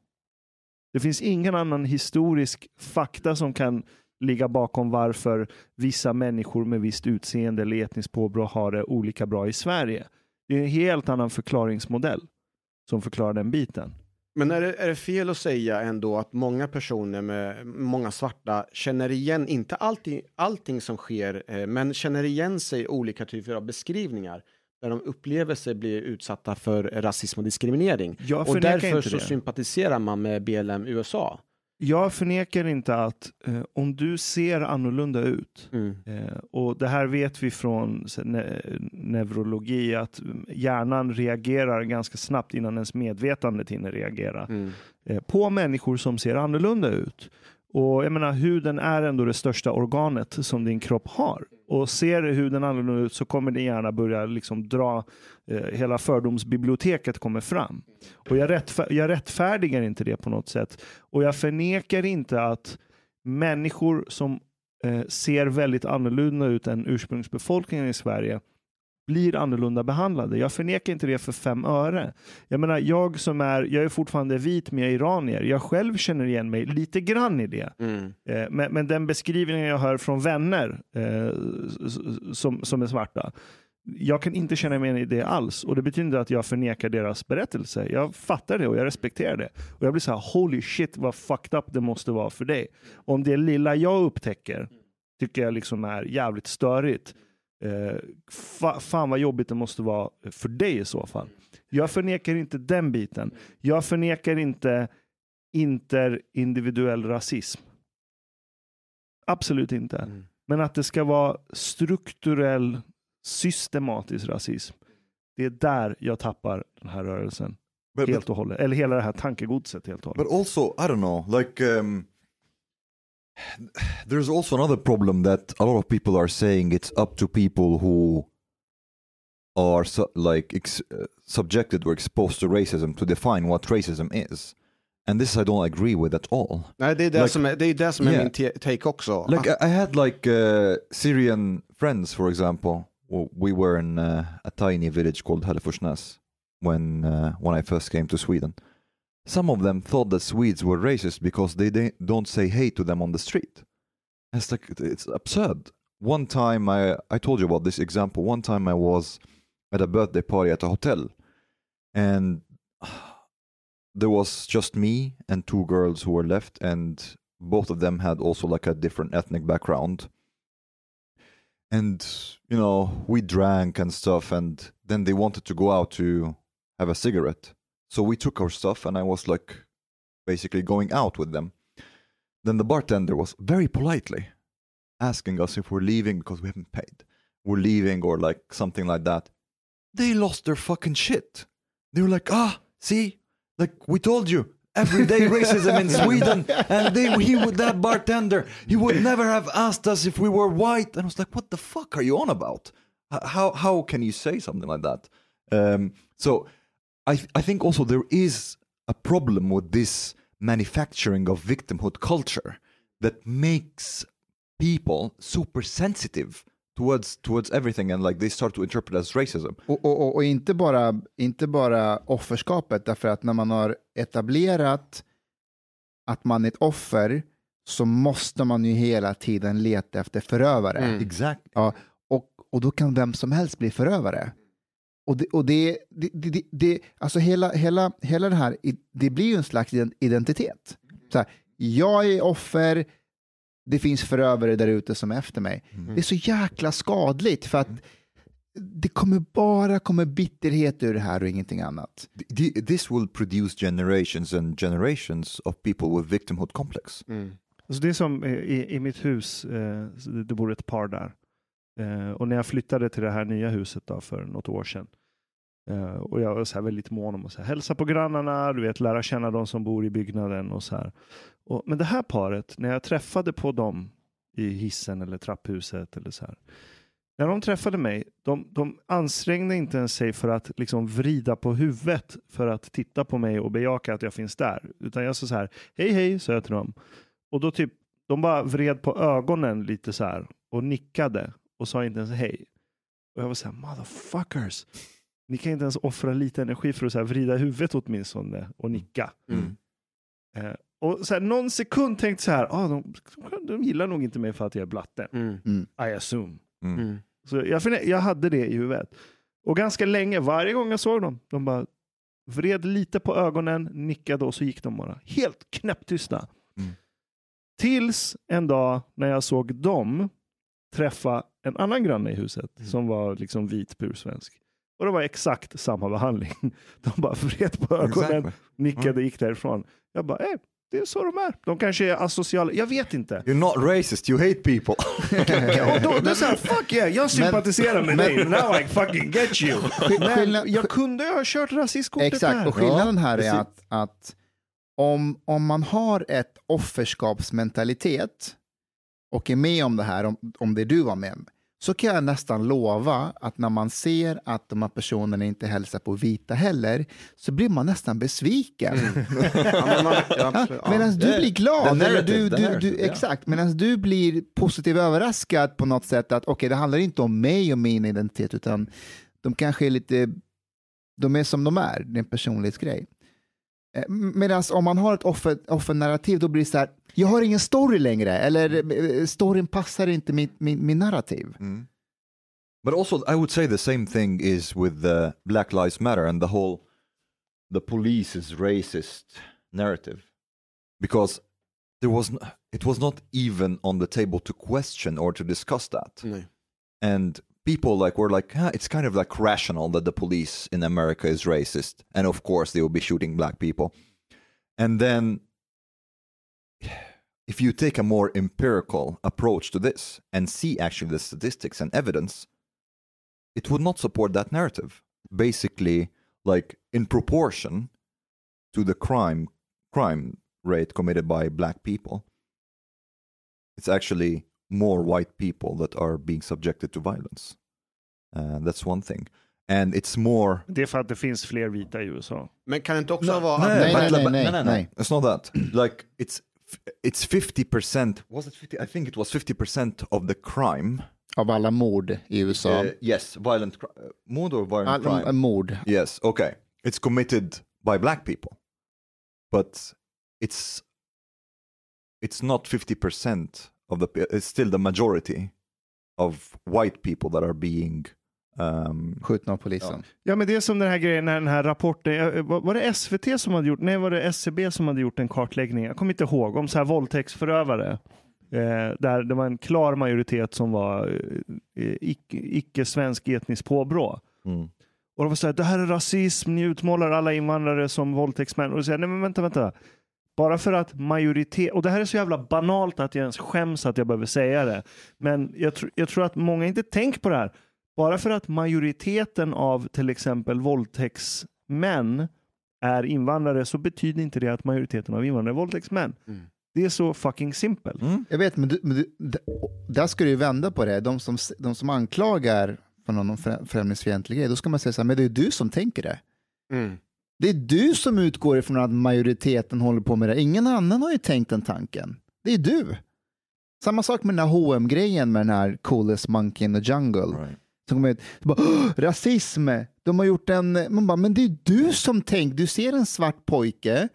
Det finns ingen annan historisk fakta som kan ligga bakom varför vissa människor med visst utseende eller etniskt påbrå har det olika bra i Sverige. Det är en helt annan förklaringsmodell som förklarar den biten. Men är det fel att säga ändå att många personer med många svarta känner igen, inte allting som sker, men känner igen sig i olika typer av beskrivningar där de upplever sig bli utsatta för rasism och diskriminering. Och därför så sympatiserar man med BLM USA. Jag förnekar inte att om du ser annorlunda ut, och det här vet vi från neurologi att hjärnan reagerar ganska snabbt innan ens medvetandet hinner reagera på människor som ser annorlunda ut. Och jag menar, huden är ändå det största organet som din kropp har. Och ser huden annorlunda ut så kommer din hjärna börja liksom dra, hela fördomsbiblioteket kommer fram. Och jag rättfärdigar inte det på något sätt. Och jag förnekar inte att människor som ser väldigt annorlunda ut än ursprungsbefolkningen i Sverige blir annorlunda behandlade. Jag förnekar inte det för 5 öre. Jag menar, jag är fortfarande vit med iranier. Jag själv känner igen mig lite grann i det. Men den beskrivningen jag hör från vänner som är svarta, jag kan inte känna mig i det alls. Och det betyder att jag förnekar deras berättelse. Jag fattar det och jag respekterar det. Och jag blir så här, holy shit, vad fucked up det måste vara för dig. Om det lilla jag upptäcker tycker jag liksom är jävligt störigt. Fan vad jobbigt det måste vara för dig i så fall. Jag förnekar inte den biten. Jag förnekar inte interindividuell rasism. Absolut inte. Men att det ska vara strukturell, systematisk rasism, det är där jag tappar den här rörelsen helt och hållet. Eller hela det här tankegodset helt och hållet. But also, I don't know, like... There's also another problem that a lot of people are saying it's up to people who are subjected or exposed to racism to define what racism is. And this I don't agree with at all. No, det är min take också. Like I had Syrian friends, for example. We were in a tiny village called Hälleforsnäs when I first came to Sweden. Some of them thought that Swedes were racist because they don't say hey to them on the street. It's like, it's absurd. One time, I told you about this example. One time I was at a birthday party at a hotel, and there was just me and two girls who were left, and both of them had also like a different ethnic background. And, you know, we drank and stuff, and then they wanted to go out to have a cigarette. So we took our stuff, and I was like basically going out with them. Then the bartender was very politely asking us if we're leaving because we haven't paid. We're leaving or like something like that. They lost their fucking shit. They were like, see, like we told you. Everyday racism in Sweden, and that bartender, he would never have asked us if we were white. And I was like, what the fuck are you on about? How can you say something like that? So I think also there is a problem with this manufacturing of victimhood culture that makes people super sensitive towards everything, and like they start to interpret as racism. Och inte bara offerskapet, därför att när man har etablerat att man är ett offer så måste man ju hela tiden leta efter förövare. Mm. Exakt. Ja, och då kan vem som helst bli förövare. Och det alltså hela det här, det blir ju en slags identitet. Så här, jag är offer. Det finns förövare där ute som är efter mig. Mm. Det är så jäkla skadligt, för att det kommer bara bitterhet ur det här och ingenting annat. This will produce generations and generations of people with victimhood complex. Mm. Alltså det är som i mitt hus, det bor ett par där. Och när jag flyttade till det här nya huset då, för något år sedan. Och jag var så här väldigt mån om att så här, hälsa på grannarna, du vet, lära känna de som bor i byggnaden och så här. Men det här paret, när jag träffade på dem i hissen eller trapphuset eller så här. När de träffade mig, de ansträngde inte ens sig för att liksom vrida på huvudet för att titta på mig och bejaka att jag finns där. Utan jag sa så här, hej hej, sa jag till dem. Och då typ, de bara vred på ögonen lite så här och nickade och sa inte ens hej. Och jag var så här, motherfuckers! Ni kan inte ens offra lite energi för att så här vrida huvudet åtminstone och nicka. Mm. Och så här, någon sekund tänkte så här, de gillar nog inte mig för att jag är blatte. Mm. I assume. Mm. Så jag hade det i huvudet. Och ganska länge, varje gång jag såg dem, de bara vred lite på ögonen, nickade och så gick de bara helt knäpptysta. Mm. Tills en dag när jag såg dem träffa en annan granne i huset som var liksom vit, pursvensk. Och det var exakt samma behandling. De bara vred på ögonen, nickade och gick därifrån. Jag bara, det är så de är. De kanske är asociala, jag vet inte. You're not racist, you hate people. Och då sa jag, fuck yeah, jag sympatiserar med dig. Now I fucking get you. Men jag kunde ju ha kört rasistkortet. Exakt, här. Och skillnaden här är att om man har ett offerskapsmentalitet och är med om det här, om det du var med om, så kan jag nästan lova att när man ser att de här personerna inte hälsar på vita heller, så blir man nästan besviken. Mm. Medan du blir glad. Exakt. Medan du blir positivt överraskad på något sätt, att okej, det handlar inte om mig och min identitet, utan de kanske är lite, de är som de är. Det är en personlighetsgrej. Medan om man har ett offernarrativ, då blir det så här, jag har ingen story längre, eller storyn passar inte min narrativ. Mm. But also I would say the same thing is with the Black Lives Matter and the whole the police is racist narrative, because it was not even on the table to question or to discuss that. No. And people like were like, it's kind of like rational that the police in America is racist, and of course they will be shooting black people. And then if you take a more empirical approach to this and see actually the statistics and evidence, it would not support that narrative. Basically, like in proportion to the crime rate committed by black people, it's actually more white people that are being subjected to violence. That's one thing. And it's more... Det är för att det finns fler vita i USA. Men kan det inte också vara... Nej. It's not that. Like, it's 50%... Was it 50? I think it was 50% of the crime. Av alla mord i USA. Yes, violent crime. Mord or violent crime? Mord. Yes, okay. It's committed by black people. But it's not 50% of the it's still the majority of white people that are being skjutna av polisen. Ja, men det är som den här grejen, den här rapporten, var det SVT som hade gjort, nej var det SCB som hade gjort en kartläggning, jag kommer inte ihåg, om så här våldtäktsförövare, där det var en klar majoritet som var icke-svensk etnisk påbrå. Mm. Och de var så här, det här är rasism, ni utmålar alla invandrare som våldtäktsmän. Och de säger, nej men vänta. Bara för att majoritet, och det här är så jävla banalt att jag ens skäms att jag behöver säga det. Men jag tror att många inte tänker på det här. Bara för att majoriteten av till exempel våldtäktsmän är invandrare så betyder inte det att majoriteten av invandrare är våldtäktsmän. Mm. Det är så fucking simpelt. Mm. Jag vet, men där ska du ju vända på det. De som anklagar för någon främlingsfientlighet, då ska man säga så här, men det är du som tänker det. Mm. Det är du som utgår ifrån att majoriteten håller på med det. Ingen annan har ju tänkt den tanken. Det är du. Samma sak med den här H&M-grejen med den här Coolest Monkey in the Jungle. Right. Så kommer jag bara, rasism. De har gjort en, man bara, men det är du som tänker. Du ser en svart pojke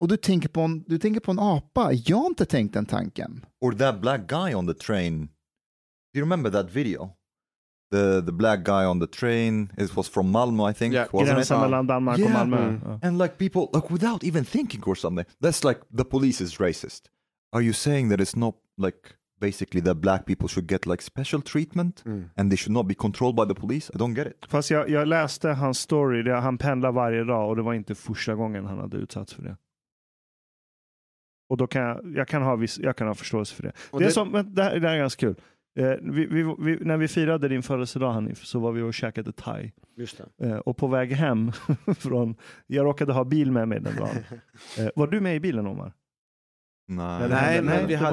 och du tänker på en apa. Jag har inte tänkt den tanken. Or that black guy on the train. Do you remember that video? The black guy on the train, it was from Malmö, I think. Yeah, gränsen mellan Danmark och Malmö. Mm. And like people, like without even thinking or something, that's like the police is racist. Are you saying that it's not like basically that black people should get like special treatment and they should not be controlled by the police? I don't get it. Fast jag läste hans story, där han pendlar varje dag och det var inte första gången han hade utsatts för det. Och då kan jag kan ha förståelse för det. Det är som, men det här är ganska kul. Vi, när vi firade din födelsedag, Hanif, så var vi och käkade thai. Just det. Och på väg hem från, jag råkade ha bil med mig den dagen. Var du med i bilen, Omar? Nej,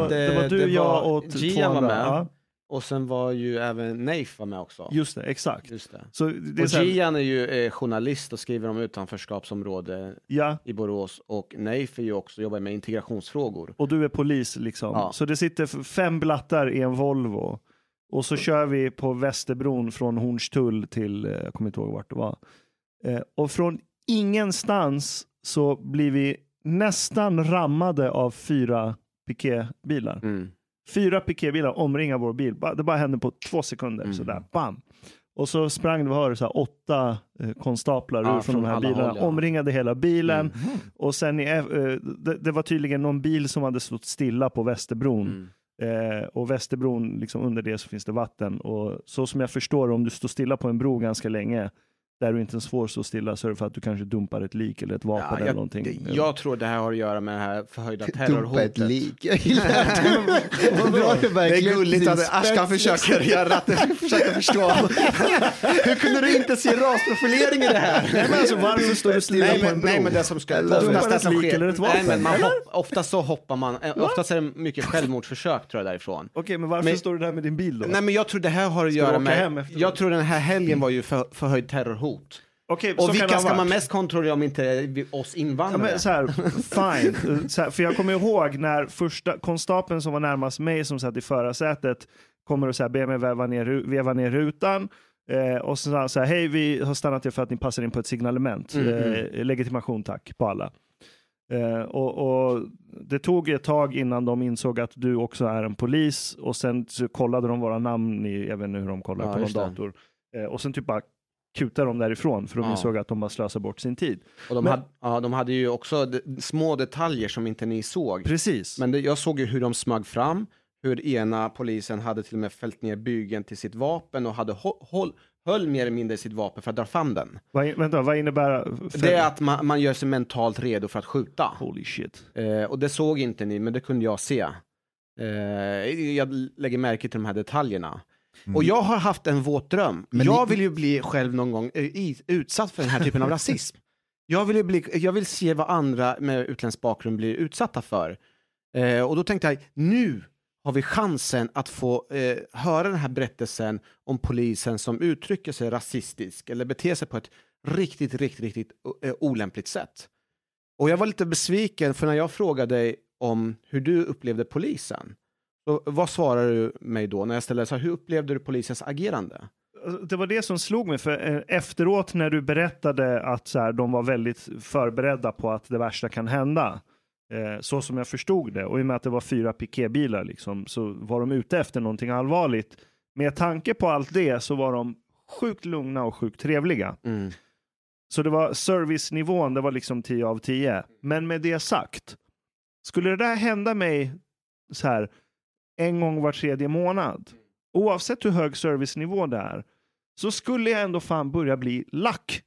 det var jag och Gian var med. Ja. Och sen var ju även Neif var med också. Just det, exakt. Just det. Så det och sen, Gian är ju journalist och skriver om utanförskapsområde i Borås. Och Neif är ju också, jobbar med integrationsfrågor. Och du är polis liksom. Ja. Så det sitter 5 blattar i en Volvo. Och så kör vi på Västerbron från Hornstull till, jag kommer inte ihåg vart det var. Och från ingenstans så blir vi nästan rammade av 4 piketbilar. Mm. 4 piketbilar omringar vår bil. Det bara hände på 2 sekunder. Mm. Sådär, bam. Och så sprang det, var så här 8 konstaplar ur från de här bilarna. Håll, ja. Omringade hela bilen. Mm. Och sen det var tydligen någon bil som hade stått stilla på Västerbron. Mm. Och Västerbron, liksom under det så finns det vatten. Och så som jag förstår, om du står stilla på en bro ganska länge, där du inte ens får stå stilla, så är det för att du kanske dumpar ett lik eller ett vapen eller någonting. Jag tror det här har att göra med det här förhöjda terrorhotet. Dumpa ett lik? Jag gillar det. Det är gulligt att Ashkan försöker förstå. Hur kunde du inte se rasprofilering i det här? Nej, men alltså, varför står du stilla på en bro? Nej, men det som ska... Dumpar ett lik eller ett vapen? Nej, men ofta så hoppar man... Oftast är det mycket självmordsförsök, tror jag, därifrån. Okej, men varför står du där med din bil då? Nej, men jag tror det här har att göra med... Jag tror den här helgen var ju förhöjd terrorhot. Okej, och vilka ska man mest kontrollera om inte oss invandrare? Ja, men så här, fine. Så här, för jag kommer ihåg när första konstapeln som var närmast mig, som satt i förarsätet, kommer och så här, ber mig veva ner rutan. Och så säger, hej, vi har stannat er för att ni passar in på ett signalement. Legitimation tack på alla. Och det tog ett tag innan de insåg att du också är en polis. Och sen så kollade de våra namn i, jag vet inte hur de kollar på någon dator. Och sen typ bara kutar dem därifrån, för de insåg att de bara slösar bort sin tid. Och de hade ju också små detaljer som inte ni såg. Precis. Men jag såg ju hur de smög fram, hur ena polisen hade till och med fällt ner bygeln till sitt vapen och hade höll mer eller mindre sitt vapen för att dra fram den. Vad innebär det? Det är att man gör sig mentalt redo för att skjuta. Holy shit. Och det såg inte ni, men det kunde jag se. Jag lägger märke till de här detaljerna. Mm. Och jag har haft en våt dröm. Men jag vill ju bli själv någon gång utsatt för den här typen av rasism. Jag vill se vad andra med utländsk bakgrund blir utsatta för. Och då tänkte jag, nu har vi chansen att få höra den här berättelsen om polisen som uttrycker sig rasistisk eller beter sig på ett riktigt, riktigt, riktigt olämpligt sätt. Och jag var lite besviken, för när jag frågade dig om hur du upplevde polisen, och vad svarar du mig då när jag ställer så här, hur upplevde du polisens agerande? Det var det som slog mig, för efteråt när du berättade att så här, de var väldigt förberedda på att det värsta kan hända, så som jag förstod det. Och i och med att det var 4 piketbilar liksom, så var de ute efter någonting allvarligt. Med tanke på allt det så var de sjukt lugna och sjukt trevliga. Mm. Så det var servicenivån, det var liksom 10 av 10. Men med det sagt, skulle det där hända mig så här en gång var 3:e månad, oavsett hur hög servicenivå det är, så skulle jag ändå fan börja bli lack.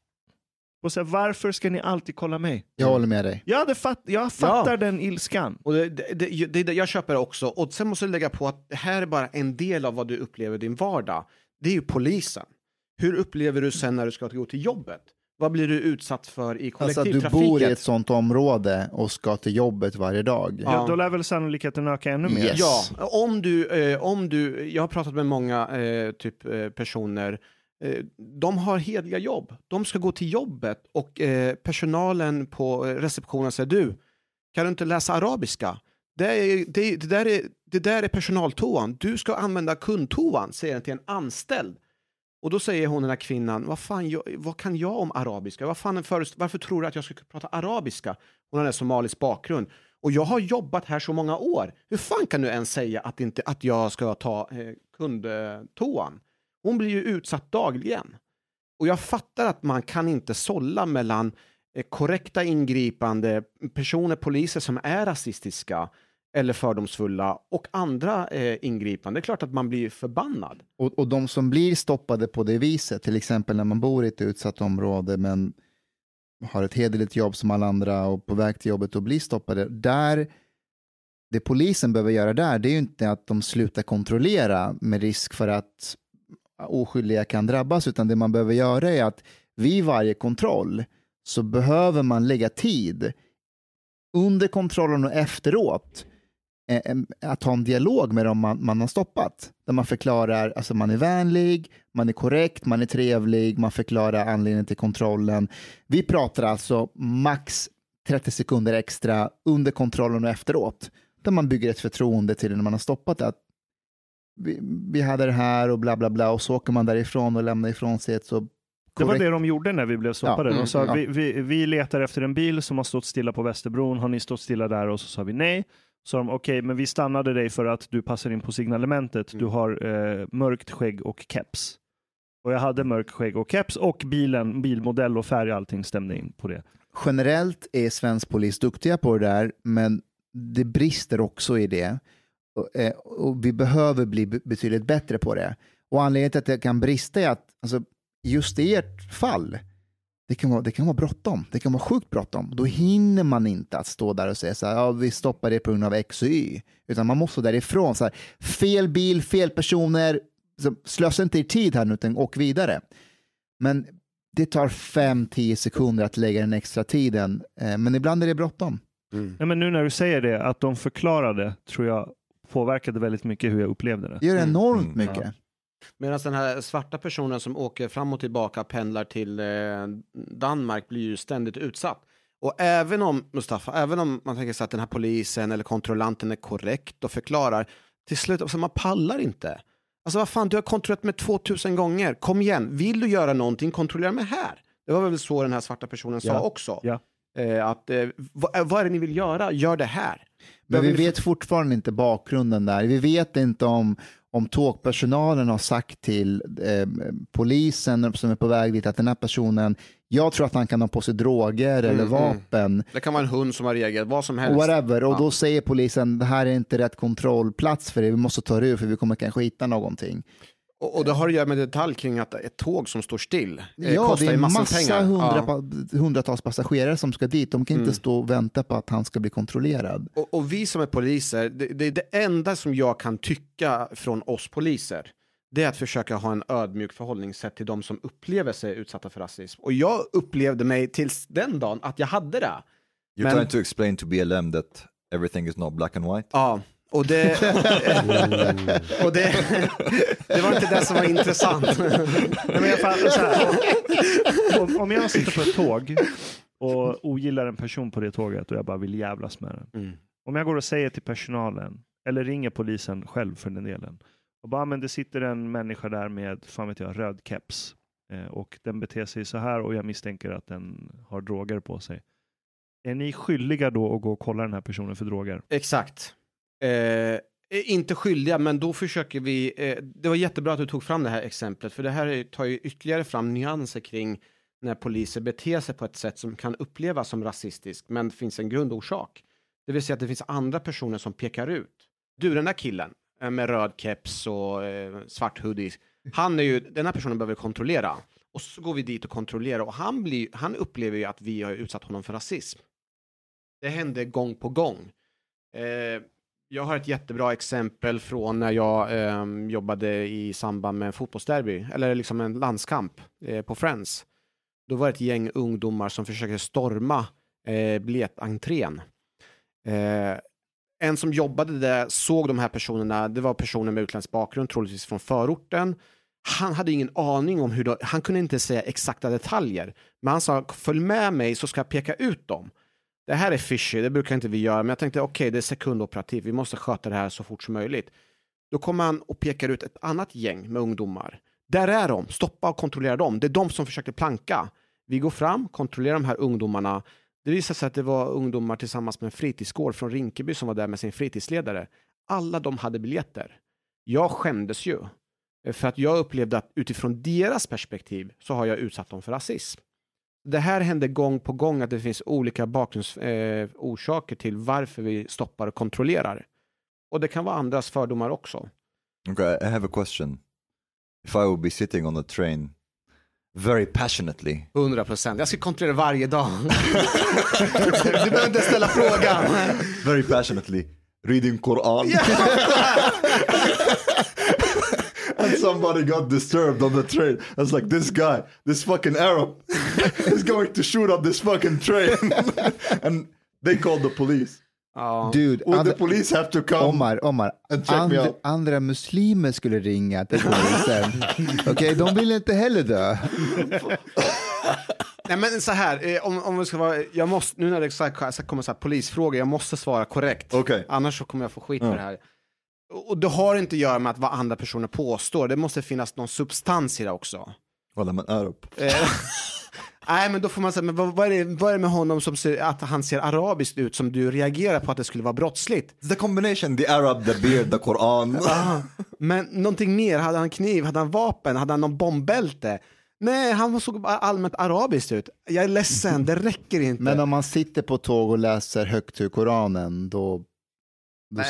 Och så här, varför ska ni alltid kolla mig? Jag håller med dig. Jag fattar den ilskan. Och jag köper det också. Och sen måste jag lägga på att det här är bara en del av vad du upplever i din vardag. Det är ju polisen. Hur upplever du sen när du ska gå till jobbet? Vad blir du utsatt för i kollektivtrafiken? Alltså du bor i ett sånt område och ska till jobbet varje dag. Ja, då lär väl sannolikheten öka ännu mer. Yes. Ja, om du, jag har pratat med många personer. De har heliga jobb. De ska gå till jobbet och personalen på receptionen säger du, kan du inte läsa arabiska? Det där är personaltoan. Du ska använda kundtoan, säger den till en anställd. Och då säger hon, den här kvinnan, vad kan jag om arabiska? Varför tror du att jag ska prata arabiska? Hon har en somalisk bakgrund. Och jag har jobbat här så många år. Hur fan kan du ens säga att jag ska ta kundtoan? Hon blir ju utsatt dagligen. Och jag fattar att man kan inte sålla mellan korrekta ingripande personer, poliser som är rasistiska eller fördomsfulla och andra ingripande. Det är klart att man blir förbannad. Och de som blir stoppade på det viset, till exempel när man bor i ett utsatt område men har ett hederligt jobb som alla andra och på väg till jobbet och blir stoppade, där det polisen behöver göra där, det är ju inte att de slutar kontrollera med risk för att oskyldiga kan drabbas, utan det man behöver göra är att vid varje kontroll så behöver man lägga tid under kontrollen och efteråt att ha en dialog med dem man har stoppat, där man förklarar, alltså man är vänlig, man är korrekt, man är trevlig, man förklarar anledningen till kontrollen. Vi pratar alltså max 30 sekunder extra under kontrollen och efteråt, där man bygger ett förtroende till det när man har stoppat det. Vi hade det här och bla bla bla, och så åker man därifrån och lämnar ifrån sig ett så korrekt... Det var det de gjorde när vi blev stoppade. De sa, vi letar efter en bil som har stått stilla på Västerbron. Har ni stått stilla där? Och så sa vi nej. Så sa de, okej, men vi stannade dig för att du passar in på signalementet. Du har mörkt skägg och keps. Och jag hade mörkt skägg och keps, och bilmodell och färg, allting stämde in på det. Generellt är svensk polis duktiga på det där, men det brister också i det. Och vi behöver bli betydligt bättre på det. Och anledningen till att det kan brista är att, alltså, just i ert fall, det kan vara bråttom. Det kan vara sjukt bråttom. Då hinner man inte att stå där och säga så här, ja, vi stoppar det på grund av X och Y. Utan man måste därifrån så här, fel bil, fel personer. Slösa inte er tid här nu, utan åk vidare. Men det tar 5-10 sekunder att lägga den extra tiden. Men ibland är det bråttom. Mm. Nej, men nu när du säger det, att de förklarade, tror jag påverkade väldigt mycket hur jag upplevde det. Det gör enormt mycket. Ja. Medan den här svarta personen som åker fram och tillbaka, pendlar till Danmark, blir ju ständigt utsatt. Och även om man tänker sig att den här polisen eller kontrollanten är korrekt och förklarar, till slut, alltså, man pallar inte. Alltså vad fan, du har kontrollerat med 2000 gånger. Kom igen, vill du göra någonting, kontrollera mig här. Det var väl så den här svarta personen sa också. Ja. Vad är det ni vill göra? Gör det här. Men vi vet fortfarande inte bakgrunden där. Vi vet inte om tågpersonalen har sagt till polisen som är på väg dit att den här personen, jag tror att han kan ha på sig droger eller vapen. Mm. Det kan vara en hund som har reagerat, vad som helst. Whatever. Och då säger polisen, det här är inte rätt kontrollplats för det. Vi måste ta det ur för vi kommer kanske hitta någonting. Och det har att göra med detalj kring att ett tåg som står still kostar en massa pengar. Hundratals passagerare som ska dit. De kan inte stå och vänta på att han ska bli kontrollerad. Och vi som är poliser, det är det enda som jag kan tycka från oss poliser, det är att försöka ha en ödmjuk förhållningssätt till de som upplever sig utsatta för rasism. Och jag upplevde mig tills den dagen att jag hade det. You're trying to explain to BLM that everything is not black and white? Ja. Och det var inte det som var intressant. Nej, men jag fattar så här, om jag sitter på ett tåg och ogillar en person på det tåget och jag bara vill jävlas med den. Mm. Om jag går och säger till personalen eller ringer polisen själv för den delen och bara, men det sitter en människa där med, fan vet jag, röd keps och den beter sig så här och jag misstänker att den har droger på sig. Är ni skyldiga då att gå och kolla den här personen för droger? Exakt. Inte skyldiga, men då försöker vi... det var jättebra att du tog fram det här exemplet. För det här tar ju ytterligare fram nyanser kring när poliser beter sig på ett sätt som kan upplevas som rasistiskt. Men det finns en grundorsak. Det vill säga att det finns andra personer som pekar ut. Du, den där killen med röd keps och svart hoodie. Han är ju... Den här personen behöver kontrollera. Och så går vi dit och kontrollerar. Och han upplever ju att vi har utsatt honom för rasism. Det hände gång på gång. Jag har ett jättebra exempel från när jag jobbade i samband med en fotbollsderby. Eller liksom en landskamp på Friends. Då var det ett gäng ungdomar som försökte storma biljettentrén. En som jobbade där såg de här personerna. Det var personer med utländsk bakgrund, troligtvis från förorten. Han hade ingen aning om hur... Han kunde inte säga exakta detaljer. Men han sa, följ med mig så ska jag peka ut dem. Det här är fishy, det brukar inte vi göra. Men jag tänkte, okej, det är sekundoperativ. Vi måste sköta det här så fort som möjligt. Då kommer han och pekar ut ett annat gäng med ungdomar. Där är de, stoppa och kontrollera dem. Det är de som försökte planka. Vi går fram, kontrollerar de här ungdomarna. Det visade sig att det var ungdomar tillsammans med en fritidsgård från Rinkeby som var där med sin fritidsledare. Alla de hade biljetter. Jag skämdes ju. För att jag upplevde att utifrån deras perspektiv så har jag utsatt dem för rasism. Det här händer gång på gång att det finns olika bakgrundsorsaker till varför vi stoppar och kontrollerar. Och det kan vara andras fördomar också. Okay, I have a question. If I would be sitting on a train very passionately. 100%. Jag ska kontrollera varje dag. Du behöver inte ställa frågan. Very passionately. Reading Koran. And somebody got disturbed on the train. I was like, this guy, this fucking Arab is going to shoot up this fucking train. And they called the police. Oh. Dude, would the police have to come? Omar, and check me out? Andra muslimer skulle ringa till polisen. Okej, de vill inte heller dö. Nej, men så här, om vi ska vara, jag måste, nu när det kommer så här polisfrågor, jag måste svara korrekt. Okay. Annars så kommer jag få skit för det här. Och det har inte att göra med att vad andra personer påstår. Det måste finnas någon substans i det också. Vad man är upp. Nej, men då får man säga, men vad är det med honom som ser, att han ser arabiskt ut som du reagerar på att det skulle vara brottsligt? The combination, the Arab, the beard, the Koran. Men någonting mer, hade han kniv, hade han vapen, hade han någon bombbälte? Nej, han såg allmänt arabiskt ut. Jag är ledsen, det räcker inte. Men om man sitter på tåg och läser högt ur Koranen, då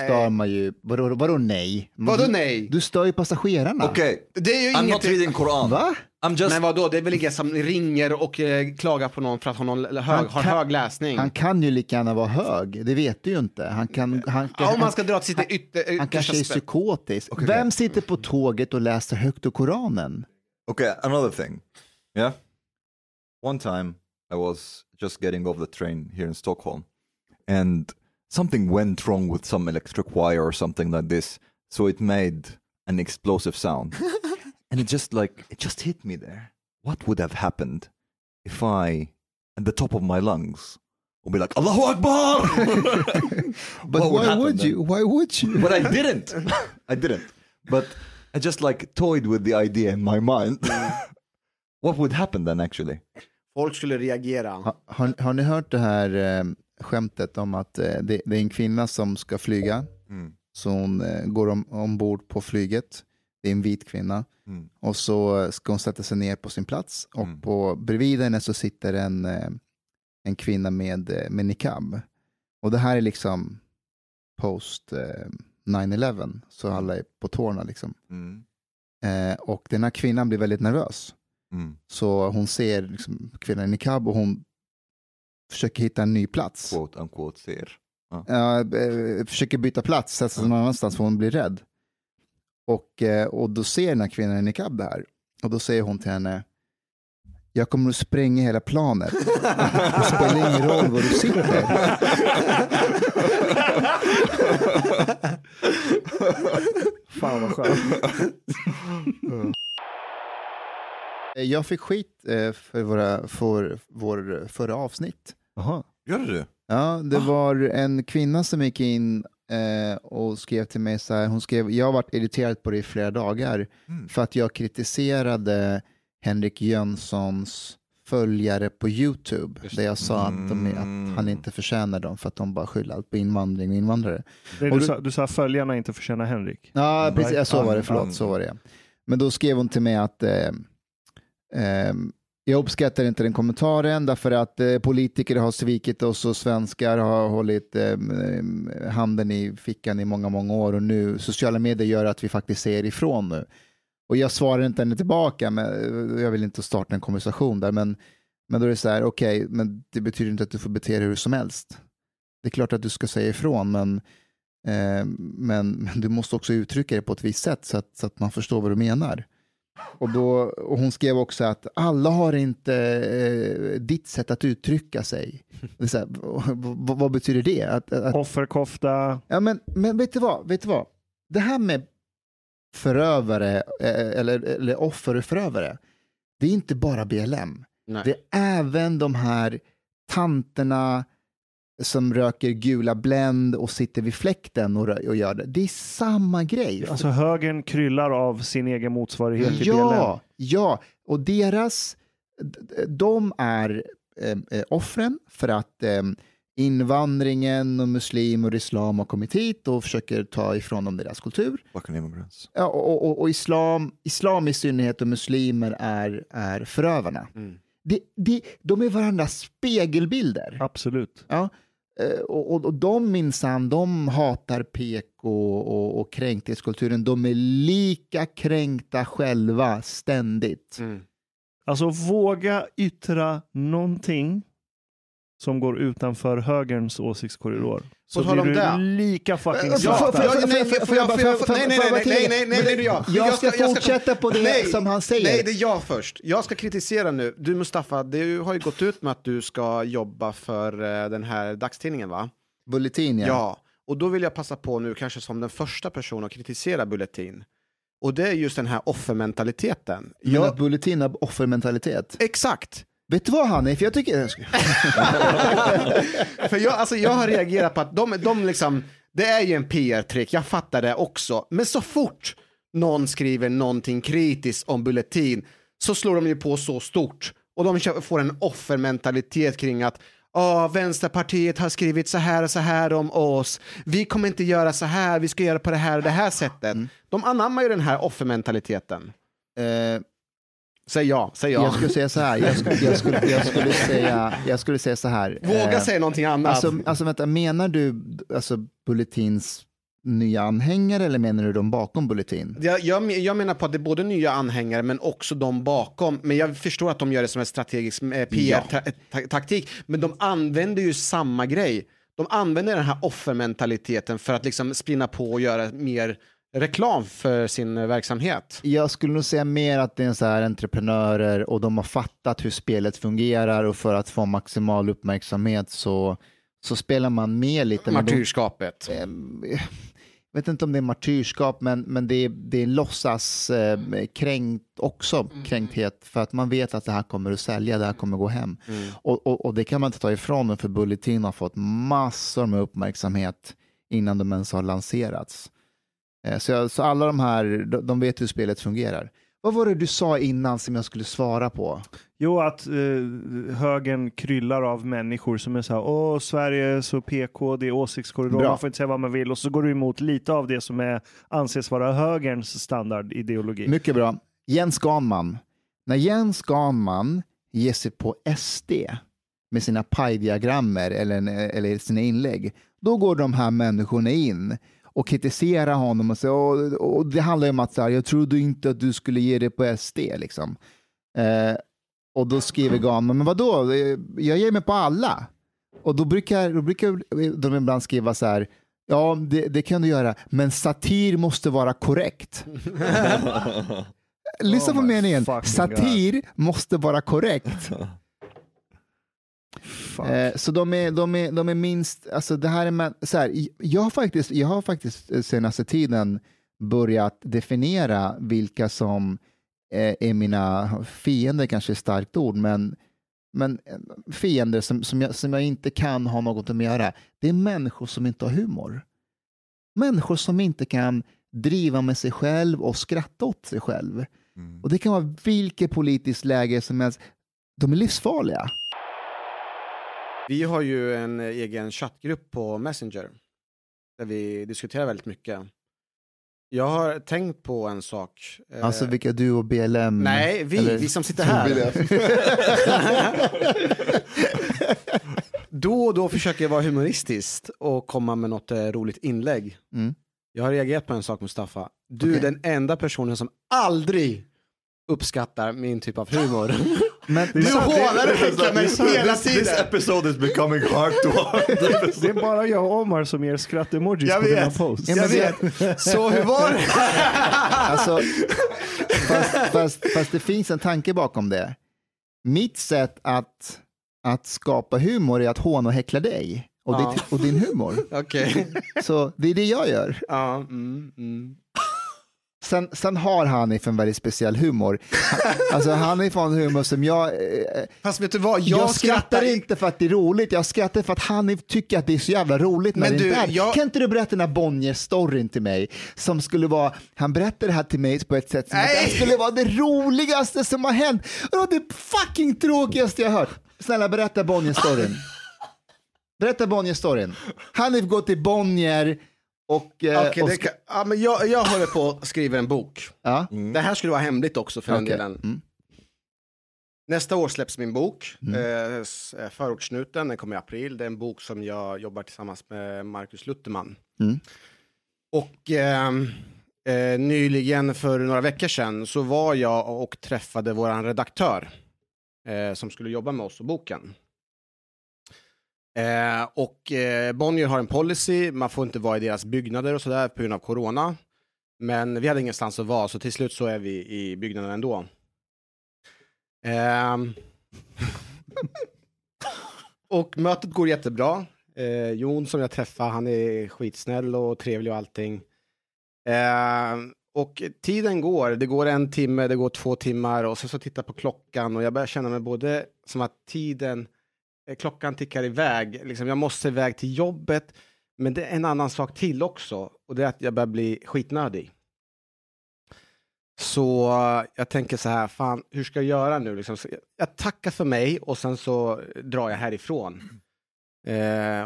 stör man ju... Vadå nej? Vadå nej? Du stör ju passagerarna. Okej, det är ju inget... I'm not reading Koran. Va? Men vadå, det är väl inget som ringer och klagar på någon för att har hög läsning. Han kan ju lika gärna vara hög, det vet du ju inte. Man ska dra till sitt han kanske är psykotisk. Okay, vem sitter på tåget och läser högt ur Koranen? Okej, another thing. Yeah. One time I was just getting off the train here in Stockholm. And... something went wrong with some electric wire or something like this. So it made an explosive sound. And it just hit me there. What would have happened if I, at the top of my lungs, would be like, Allahu Akbar! But why would you? But I didn't. But I just toyed with the idea in my mind. What would happen then actually? Folk skulle reagera. Har ni hört det här... skämtet om att det är en kvinna som ska flyga, så hon går ombord på flyget, det är en vit kvinna, och så ska hon sätta sig ner på sin plats, och på bredvid henne så sitter en kvinna med niqab, och det här är liksom post 9/11, så alla är på tårna liksom. Och den här kvinnan blir väldigt nervös, så hon ser liksom kvinnan i niqab och hon försöker hitta en ny plats. Quote unquote ser. Försöker byta plats, sätta sig någon annanstans, för hon blir rädd. Och då ser den här kvinnan i niqab där. Och då säger hon till henne, jag kommer att spränga hela planet. Det spelar ingen roll var du sitter. Fan vad skönt. Jag fick skit för vår förra avsnitt. Jaha, gör det? Ja, det var en kvinna som gick in och skrev till mig så här. Hon skrev, jag har varit irriterad på det i flera dagar för att jag kritiserade Henrik Jönssons följare på YouTube där jag sa att, att han inte förtjänar dem för att de bara skyller allt på invandring och invandrare. Det, och du sa följarna inte förtjänar Henrik. Ja, precis. Jag, så var det, förlåt. Så var det. Men då skrev hon till mig att jag uppskattar inte den kommentaren därför att politiker har svikit oss och svenskar har hållit handen i fickan i många, många år och nu sociala medier gör att vi faktiskt ser ifrån nu. Och jag svarar inte henne tillbaka, men jag vill inte starta en konversation där. Men då är det så här, okej, men det betyder inte att du får bete dig hur som helst. Det är klart att du ska säga ifrån, men du måste också uttrycka det på ett visst sätt så att man förstår vad du menar. Och hon skrev också att alla har inte ditt sätt att uttrycka sig. Det är så här, vad betyder det? Att offerkofta. Ja, men vet du vad? Det här med förövare eller offer och förövare, det är inte bara BLM. Nej. Det är även de här tanterna som röker gula bländ och sitter vid fläkten och gör det. Det är samma grej. Alltså högern kryllar av sin egen motsvarighet till BLM. Ja, och de är offren för att invandringen och muslim och islam har kommit hit och försöker ta ifrån dem deras kultur. Ja, och islam i synnerhet och muslimer är förövarna. Mm. De är varandras spegelbilder. Absolut. Ja. Och de minsann, de hatar PK och kränkthetskulturen. De är lika kränkta själva ständigt. Mm. Alltså våga yttra någonting som går utanför högerns åsiktskorridor. Så blir du där lika fucking slata. Jag ska fortsätta på det som han säger. Nej, det är jag först. Jag ska kritisera nu. Du Mustafa, du har ju gått ut med att du ska jobba för den här dagstidningen, va? Bulletin, ja. Och då vill jag passa på nu kanske som den första personen att kritisera Bulletin. Och det är just den här offermentaliteten. Ja, Bulletin har offermentalitet. Exakt. Vet du vad han är? För jag tycker det. För jag har reagerat på att de liksom, det är ju en PR-trick, jag fattar det också. Men så fort någon skriver någonting kritiskt om Bulletin så slår de ju på så stort. Och de får en offermentalitet kring att Vänsterpartiet har skrivit så här om oss. Vi kommer inte göra så här, vi ska göra på det här sättet. Mm. De anammar ju den här offermentaliteten. Säg ja. Jag skulle säga så här. Jag skulle säga så här. Våga säga någonting annat. Alltså vänta, menar du alltså Bulletins nya anhängare eller menar du de bakom Bulletin? Jag menar på att det är både nya anhängare men också de bakom. Men jag förstår att de gör det som en strategisk PR-taktik. Men de använder ju samma grej. De använder den här offermentaliteten för att liksom spinna på och göra mer reklam för sin verksamhet. Jag skulle nog säga mer att det är så här entreprenörer och de har fattat hur spelet fungerar och för att få maximal uppmärksamhet så spelar man med lite. Martyrskapet. Jag vet inte om det är martyrskap men det är låtsas kränkt också, kränkthet för att man vet att det här kommer att sälja, det här kommer att gå hem. Mm. Och det kan man inte ta ifrån för Bulletin har fått massor med uppmärksamhet innan de ens har lanserats. Så alla de här, de vet hur spelet fungerar. Vad var det du sa innan som jag skulle svara på? Jo, att högern kryllar av människor som är så här, Sverige så PK, det är åsiktskorridor, man får inte säga vad man vill. Och så går du emot lite av det som anses vara högerns standardideologi. Mycket bra. Jens Ganman. När Jens Ganman ger sig på SD med sina pajdiagrammer eller sina inlägg, då går de här människorna in och kritisera honom och säga och det handlar ju om att så här, jag trodde inte att du skulle ge det på SD liksom. Och då skriver Ganman, men vadå? Jag ger mig på alla. Och då brukar de ibland skriva så här, ja det kan du göra, men satir måste vara korrekt. Lyssna på meningen. Satir måste vara korrekt. Så de är minst, alltså det här är så här, jag har faktiskt senaste tiden börjat definiera vilka som är mina fiender, kanske ett starkt ord, men fiender som jag inte kan ha något att göra. Det är människor som inte har humor. Människor som inte kan driva med sig själv och skratta åt sig själv. Mm. Och det kan vara vilket politiskt läge som helst. de är livsfarliga. Vi har ju en egen chattgrupp på Messenger där vi diskuterar väldigt mycket. Jag har tänkt på en sak. Alltså vilka du och BLM? Nej, vi som sitter här. Då försöker jag vara humoristiskt och komma med något roligt inlägg. Mm. Jag har reagerat på en sak, Mustafa. Du är den enda personen som aldrig uppskattar min typ av humor. Men du hånar det hela tiden. This episode is becoming hard to watch. Det är bara jag och Omar som ger skratt-emojis på dina posts. Jag vet. Så hur var det? Alltså, fast det finns en tanke bakom det. Mitt sätt att skapa humor är att håna och häckla dig. Och din humor. Okej. Så det är det jag gör. Ja, Sen har Hanif en väldigt speciell humor. Alltså Hanif har en humor som jag... Fast vet du vad? Jag skrattar inte för att det är roligt. Jag skrattar för att Hanif tycker att det är så jävla roligt. Men du, kan inte du berätta den här Bonnier-storyn till mig? Som skulle vara... Han berättade det här till mig på ett sätt som att det skulle vara det roligaste som har hänt. Och det fucking tråkigaste jag har hört. Snälla, berätta Bonnier-storyn. Berätta Bonnier-storyn. Hanif går till Bonnier... Jag håller på att skriva en bok. Ja. Mm. Det här skulle vara hemligt också för den delen. Mm. Nästa år släpps min bok. Förortssnuten, den kommer i april. Det är en bok som jag jobbar tillsammans med Marcus Lutterman. Mm. Och nyligen, för några veckor sedan, så var jag och träffade våran redaktör som skulle jobba med oss och boken. Bonnier har en policy, man får inte vara i deras byggnader och sådär på grund av corona. Men vi hade ingenstans att vara, så till slut så är vi i byggnaden ändå. Och mötet går jättebra. Jon som jag träffar, han är skitsnäll och trevlig och allting. Och tiden går, det går 1 timme, det går 2 timmar och sen så tittar jag på klockan och jag börjar känna mig både som att klockan tickar iväg. Liksom, jag måste iväg till jobbet. Men det är en annan sak till också. Och det är att jag börjar bli skitnödig. Så jag tänker så här. Fan, hur ska jag göra nu? Liksom, jag tackar för mig. Och sen så drar jag härifrån.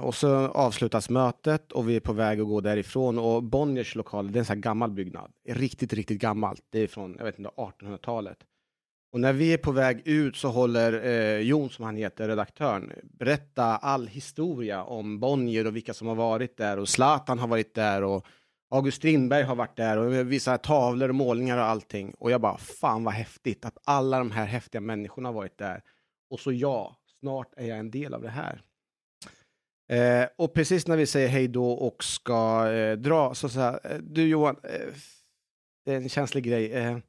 Och så avslutas mötet. Och vi är på väg att gå därifrån. Och Bonniers lokal, det är en sån här gammal byggnad. Riktigt, riktigt gammalt. Det är från, jag vet inte, 1800-talet. Och när vi är på väg ut så håller Jon, som han heter, redaktören, berätta all historia om Bonnier och vilka som har varit där. Och Zlatan har varit där och August Strindberg har varit där. Och vissa tavlor och målningar och allting. Och jag bara, fan vad häftigt att alla de här häftiga människorna har varit där. Och så snart är jag en del av det här. Och precis när vi säger hej då och ska dra så här, du Johan, det är en känslig grej.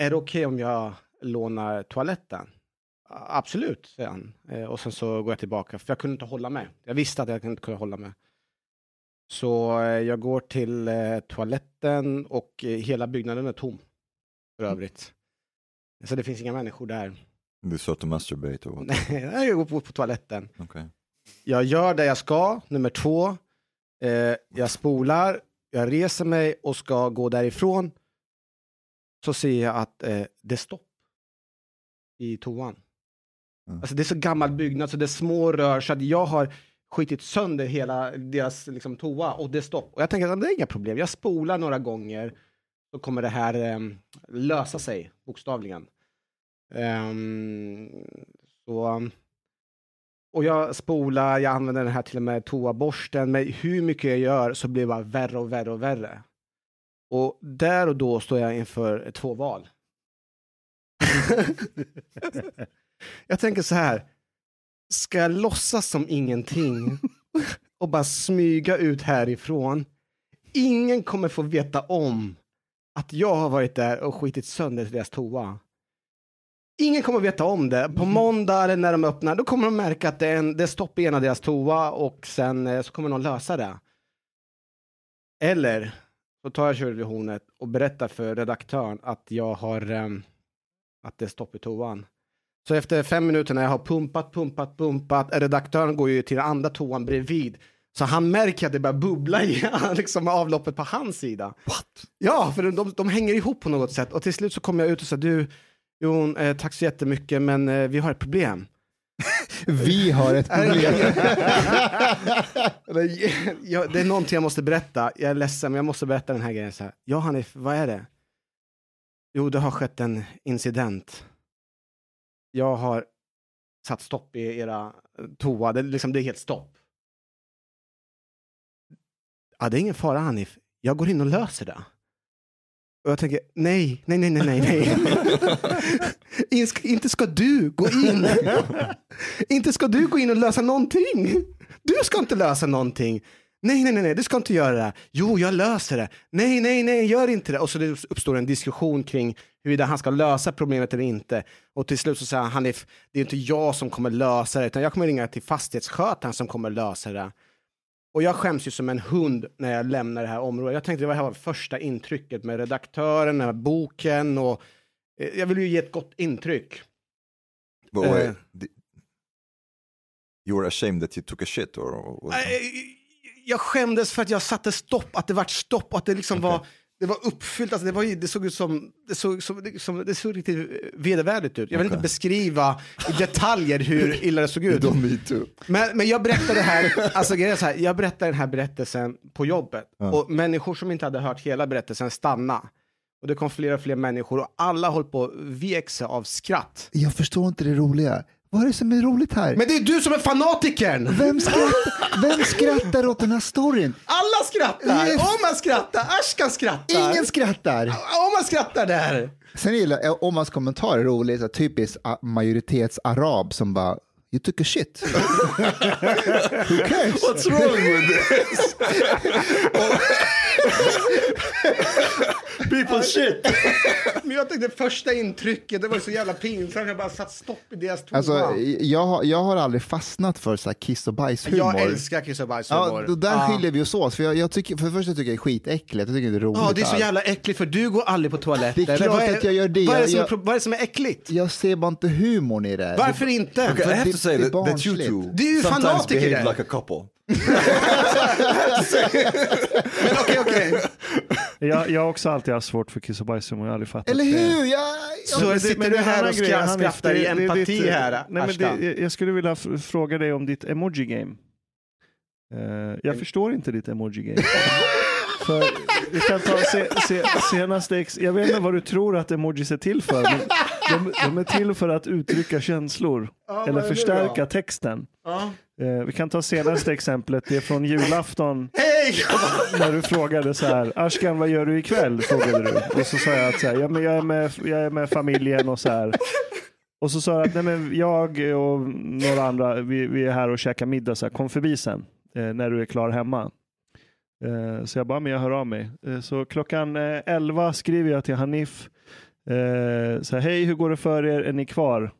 Är det okej om jag lånar toaletten? Absolut, säger han. Och sen så går jag tillbaka. För jag kunde inte hålla med. Jag visste att jag inte kunde hålla med. Så jag går till toaletten. Och hela byggnaden är tom. För övrigt. Så det finns inga människor där. Du sa att du masturbate. Nej, jag går på toaletten. Okay. Jag gör det jag ska. Nummer 2. Jag spolar. Jag reser mig och ska gå därifrån. Så ser jag att det är stopp i toan. Mm. Alltså det är så gammal byggnad så det är små rör så att jag har skitit sönder hela deras liksom, toa och det är stopp. Och jag tänker att det är inga problem. Jag spolar några gånger så kommer det här lösa sig bokstavligen. Och jag spolar, jag använder den här till och med toaborsten. Men hur mycket jag gör så blir det bara värre och värre och värre. Och där och då står jag inför 2 val. Jag tänker så här. Ska jag låtsas som ingenting och bara smyga ut härifrån? Ingen kommer få veta om att jag har varit där och skitit sönder deras toa. Ingen kommer veta om det. På måndag eller när de öppnar, då kommer de märka att det är stopp i en av deras toa och sen så kommer någon lösa det. Eller... så tar jag körvisionet och berättar för redaktören att jag har att det är stopp i toan. Så efter 5 minuter när jag har pumpat. Redaktören går ju till den andra toan bredvid. Så han märker att det börjar bubbla i liksom, avloppet på hans sida. What? Ja, för de hänger ihop på något sätt. Och till slut så kommer jag ut och säger, du Jo, tack så jättemycket, men vi har ett problem. Vi har ett problem. Det är någonting jag måste berätta. Jag är ledsen, men jag måste berätta den här grejen. Så här. Ja, Hanif, vad är det? Jo, det har skett en incident. Jag har satt stopp i era toa. Det är helt stopp. Ja, det är ingen fara, Hanif. Jag går in och löser det. Och jag tänker, nej. Inte ska du gå in. Inte ska du gå in och lösa någonting. Du ska inte lösa någonting. Nej, du ska inte göra det. Jo, jag löser det. Nej, gör inte det. Och så det uppstår en diskussion kring huruvida han ska lösa problemet eller inte. Och till slut så säger han, Hanif, det är inte jag som kommer lösa det. Utan jag kommer ringa till fastighetsskötaren som kommer lösa det. Och jag skäms ju som en hund när jag lämnar det här området. Jag tänkte det här var första intrycket med redaktören, med boken. Och jag vill ju ge ett gott intryck. But wait, you're ashamed that you took a shit? Or... Jag skämdes för att jag satte stopp. Att det var stopp. Att det liksom var... Det var uppfyllt, alltså det såg ut som det såg riktigt vedervärdigt ut. Jag vill inte beskriva i detaljer hur illa det såg ut. Men jag berättade här, alltså grejen är så här, jag berättade den här berättelsen på jobbet och människor som inte hade hört hela berättelsen stanna. Och det kom fler och fler människor och alla höll på att vek sig av skratt. Jag förstår inte det roliga. Vad är det som är roligt här? Men det är du som är fanatikern! Vem skrattar åt den här storyn? Alla skrattar! Omar skrattar! Ashkan skrattar! Ingen skrattar! Omar skrattar där! Sen gillar jag Omars kommentar är roligt. Typiskt majoritetsarab som bara you took a shit. Who cares? What's wrong with this? People shit. Men jag tänkte det första intrycket, det var så jävla pinsamt. Jag bara satt stopp i deras toa. Alltså, jag har aldrig fastnat för så här kiss och bajshumor. Jag älskar kiss och bajshumor. Ja, där skiljer vi oss åt. För jag tycker, för det första tycker jag är skitäckligt. Jag tycker det är roligt. Ja, det är så jävla äckligt för du går aldrig på toaletten. Det är klart att jag gör det. Vad är det som är äckligt? Jag ser bara inte humorn i det. Varför inte? Okay, I have to say that you two det är ju sometimes behave like a couple. Men okej. Jag har också alltid haft svårt för kiss och bajs, och jag aldrig fattat. Eller hur? Så sitter du här och skrattar i empati här. Nej, men jag skulle vilja fråga dig om ditt emoji game. Jag förstår inte ditt emoji game. För vi kan ta senaste jag vet inte vad du tror att emojis är till för, men de är till för att uttrycka känslor eller förstärka texten. Vi kan ta senaste exemplet, det är från julafton. Hej! När du frågade så här, Ashkan, vad gör du ikväll? Frågade du. Och så sa jag att så här, jag är med familjen och så här. Och så sa jag att nej, men jag och några andra vi är här och käkar middag så här, kom förbi sen när du är klar hemma. Så jag bara, men jag hör av mig. Så klockan 11 skriver jag till Hanif. Så här, hej, hur går det för er? Är ni kvar?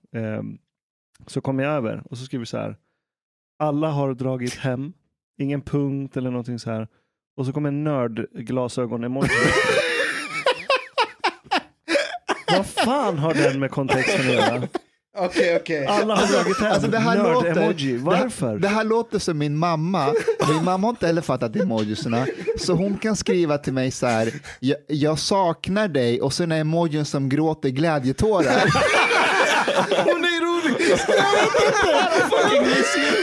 Så kommer jag över. Och så skriver jag så här. Alla har dragit hem. Ingen punkt eller någonting så här. Och så kommer en nördglasögon-emoji. Vad fan har den med kontexten att göra? Okej. Alla har dragit hem. Alltså, det här nörd-emoji. Varför? Det här låter som min mamma. Min mamma har inte heller fattat emojisarna. Så hon kan skriva till mig så här. Jag saknar dig. Och sen är emojin som gråter glädjetårar. Hon är rolig. Det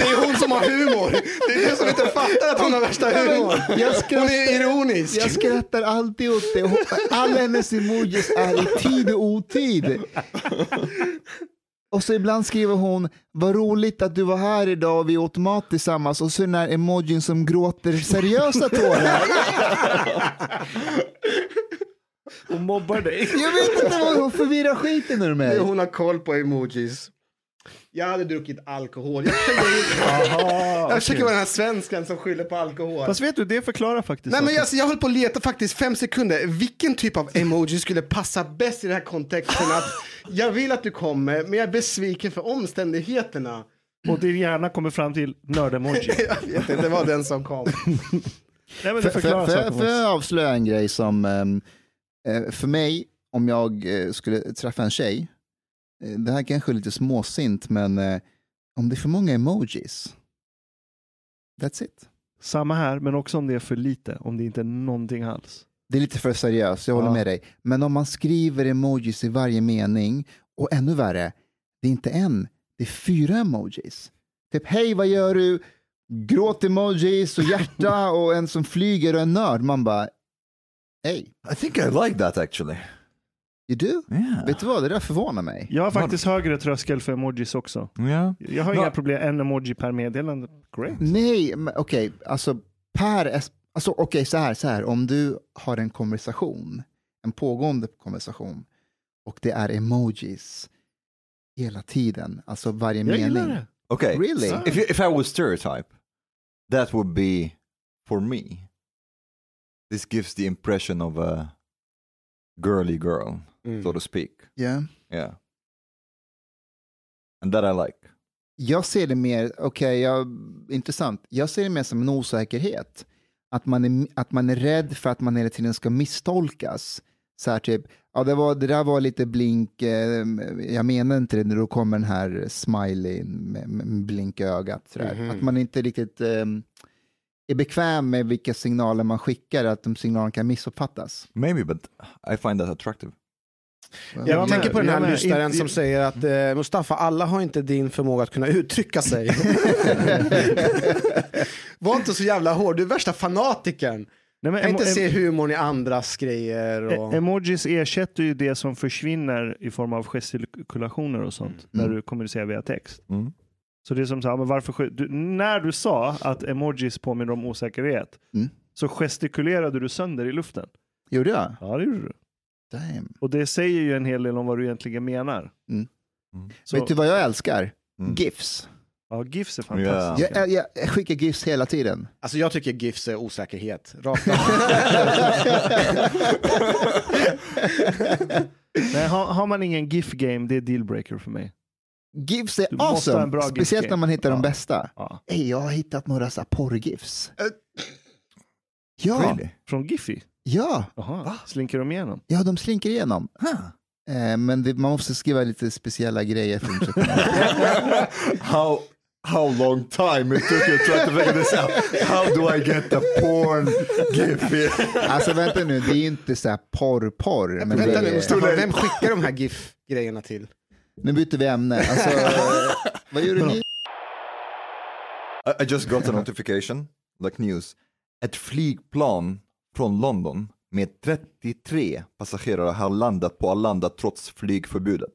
är hon som har humor. Det är hon som inte fattar att hon har värsta humor. Hon är ironisk. Jag skrattar alltid åt det. Alla hennes emojis är i tid och otid. Och så ibland skriver hon, vad roligt att du var här idag och vi åt mat tillsammans. Och så den här emojin som gråter seriösa tårar. Hon mobbar dig. Jag vet inte vad hon förvirrar skiten ur mig. Hon har koll på emojis. Jag hade druckit alkohol. Jag försöker vara den här svenskan som skyller på alkohol. Fast vet du, det förklarar faktiskt. Nej, men jag höll på att leta faktiskt 5 sekunder. Vilken typ av emoji skulle passa bäst i den här kontexten? Att jag vill att du kommer, men jag är besviken för omständigheterna. Och din hjärna kommer fram till nördemoji. Jag vet inte, det var den som kom. Nej, men det förklarar saker. För jag avslöja en grej som... för mig, om jag skulle träffa en tjej, det här kanske är lite småsint, men om det är för många emojis, that's it. Samma här, men också om det är för lite, om det inte är någonting alls. Det är lite för seriöst, jag håller med dig. Men om man skriver emojis i varje mening Och ännu värre, det är inte en, det är 4 emojis. Typ, hej vad gör du? Gråt emojis och hjärta och en som flyger och en nörd. Man bara, hej. I think I like that actually. You do? Yeah. Vet du vad, det där förvånar mig. Jag har faktiskt högre tröskel för emojis också. Yeah. Jag har inga problem, en emoji per meddelande. Great. Nej, okej. Alltså, så här. Om du har en konversation, en pågående konversation, och det är emojis hela tiden, alltså varje mening. Okay. Really? So. If I was stereotype, that would be for me. This gives the impression of a girly girl, so to speak. Yeah. And that I like. Jag ser det mer, intressant. Jag ser det mer som en osäkerhet. Att man är rädd för att man hela tiden ska misstolkas. Så här typ, det där var lite blink, jag menar inte det, när då kommer den här smiley med blink i ögat. Mm-hmm. Att man inte riktigt är bekväm med vilka signaler man skickar, att de signalerna kan missuppfattas. Maybe, but I find that attractive. Jag tänker på den här lyssnaren som säger att Mustafa, alla har inte din förmåga att kunna uttrycka sig. Var inte så jävla hård, du är värsta fanatiken. Nej, men kan inte se humorn i andras grejer. Och... Emojis ersätter ju det som försvinner i form av gestikulationer och sånt när du kommunicerar via text. Mm. Så det är som så här, men varför när du sa att emojis påminner om osäkerhet så gestikulerade du sönder i luften. Gjorde jag? Ja, det gjorde du. Damn. Och det säger ju en hel del om vad du egentligen menar. Mm. Mm. Så... Vet du vad jag älskar? GIFs. Ja, GIFs är fantastiskt. Yeah. Jag skickar GIFs hela tiden. Alltså jag tycker GIFs är osäkerhet. Rakt av. Nej, har man ingen GIF-game, det är dealbreaker för mig. GIFs är awesome. Speciellt GIF-game. När man hittar de bästa. Ja. Hey, jag har hittat några så här porr-GIFs. Ja. Really? Från Giphy? Ja. Slinker de igenom? Ja, de slinker igenom. Men man måste skriva lite speciella grejer. How long time it took you to try to figure this out? How do I get the porn gif? Alltså vänta nu, det är inte så här porr. Men vänta nu, Mustafa, vem skickar de här gif-grejerna till? Nu byter vi ämne. Alltså, vad gör du nu? I just got a notification, like news. Ett flygplan från London med 33 passagerare har landat på Arlanda trots flygförbudet.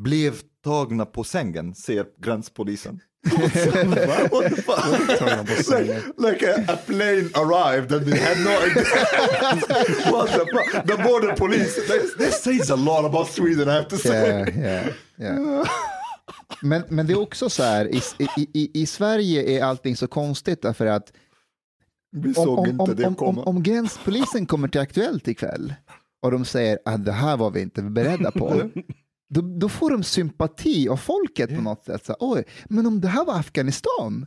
Blev tagna på sängen, säger gränspolisen. What the fuck? like a plane arrived and we had no idea. What the fuck? The border police. This says a lot about Sweden, I have to say. Yeah. men det är också så här, i Sverige är allting så konstigt därför att Om gränspolisen kommer till Aktuellt ikväll och de säger att det här var vi inte beredda på, då får de sympati av folket på något sätt. Så, oj, men om det här var Afghanistan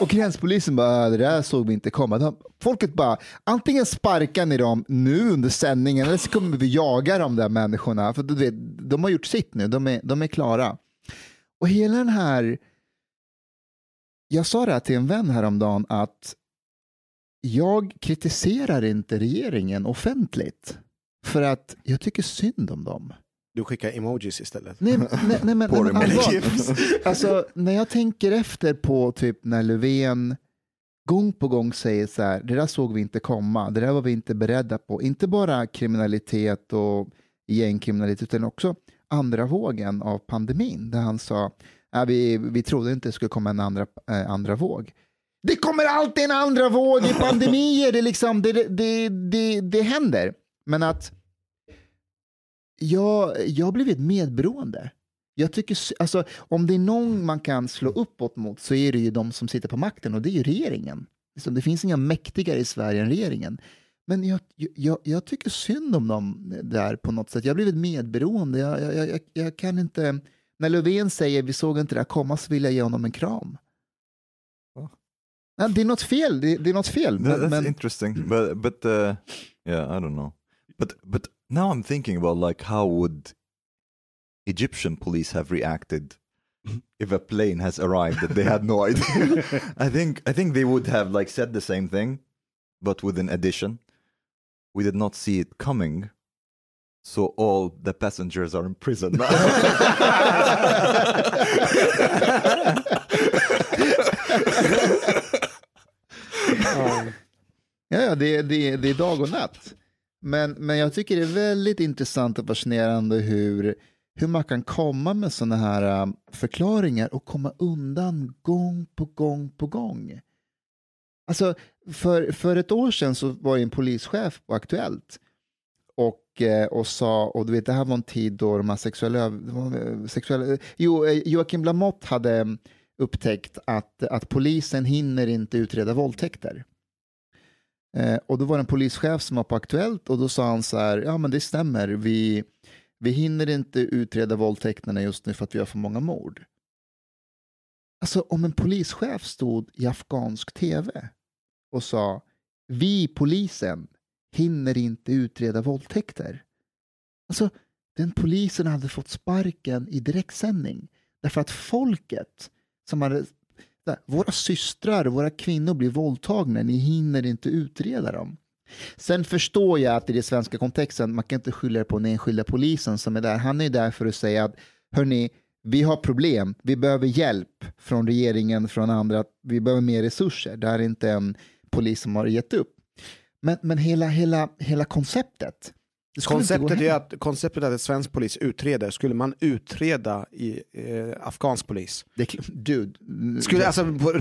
och gränspolisen bara, det där såg vi inte komma. Folket bara, antingen sparkar ni dem nu under sändningen eller så kommer vi jaga de där människorna, för du vet, de har gjort sitt nu, de är klara. Och hela den här, jag sa det här till en vän häromdagen, att jag kritiserar inte regeringen offentligt för att jag tycker synd om dem. Du skickar emojis istället. Nej men alltså, när jag tänker efter på typ när Löfven gång på gång säger så här, det där såg vi inte komma, det där var vi inte beredda på. Inte bara kriminalitet och gängkriminalitet utan också andra vågen av pandemin, där han sa vi trodde inte det skulle komma en andra våg. Det kommer alltid en andra våg i pandemier. Det händer. Men att jag har blivit medberoende. Jag tycker, alltså, om det är någon man kan slå uppåt mot så är det ju de som sitter på makten, och det är ju regeringen. Det finns inga mäktigare i Sverige än regeringen. Men jag tycker synd om dem där på något sätt. Jag har blivit medberoende. Jag kan inte... När Löfven säger vi såg inte det här komma, så vill jag ge honom en kram. No, det är något fel. That's interesting, but yeah, I don't know. But now I'm thinking about like how would Egyptian police have reacted if a plane has arrived that they had no idea. I think they would have like said the same thing, but with an addition. We did not see it coming, So all the passengers are in prison now. Ja, det är dag och natt. Men jag tycker det är väldigt intressant och fascinerande hur man kan komma med såna här förklaringar och komma undan gång på gång på gång. Alltså, för ett år sedan så var ju en polischef på Aktuellt och sa, och du vet, det här var en tid då de här sexuella Joakim Lamott hade upptäckt att polisen hinner inte utreda våldtäkter. Och då var det en polischef som var på Aktuellt, och då sa han så här, ja men det stämmer, vi hinner inte utreda våldtäkterna just nu för att vi har för många mord. Alltså, om en polischef stod i afghansk tv och sa, vi polisen hinner inte utreda våldtäkter. Alltså, den polisen hade fått sparken i direktsändning. Därför att folket som hade, våra systrar och våra kvinnor blir våldtagna, ni hinner inte utreda dem. Sen förstår jag att i det svenska kontexten man kan inte skylla på den enskilda polisen som är där. Han är där för att säga att, hörni, vi har problem, vi behöver hjälp från regeringen, från andra, vi behöver mer resurser. Det är inte en polis som har gett upp. Men hela konceptet. Konceptet är att svensk polis utreder. Skulle man utreda i afghansk polis?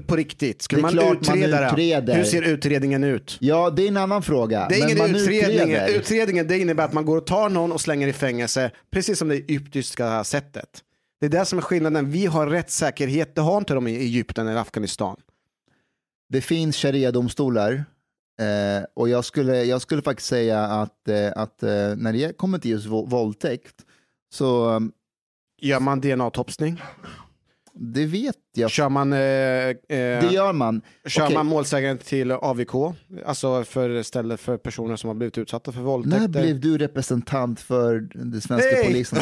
På riktigt. Skulle man utreda det? Hur ser utredningen ut? Ja, det är en annan fråga. Det är ingen utredning. Utredningen, det innebär att man går och tar någon och slänger i fängelse. Precis som det egyptiska sättet. Det är det som är skillnaden. Vi har rättssäkerhet. Det har inte de i Egypten eller Afghanistan. Det finns sharia-domstolar. Och jag skulle faktiskt säga att när det kommer till just våldtäkt så... Gör man DNA-topsning? Det vet jag. Det gör man. Kör man målsägaren till AVK? Alltså för stället för personer som har blivit utsatta för våldtäkter. När blev du representant för den svenska polisen?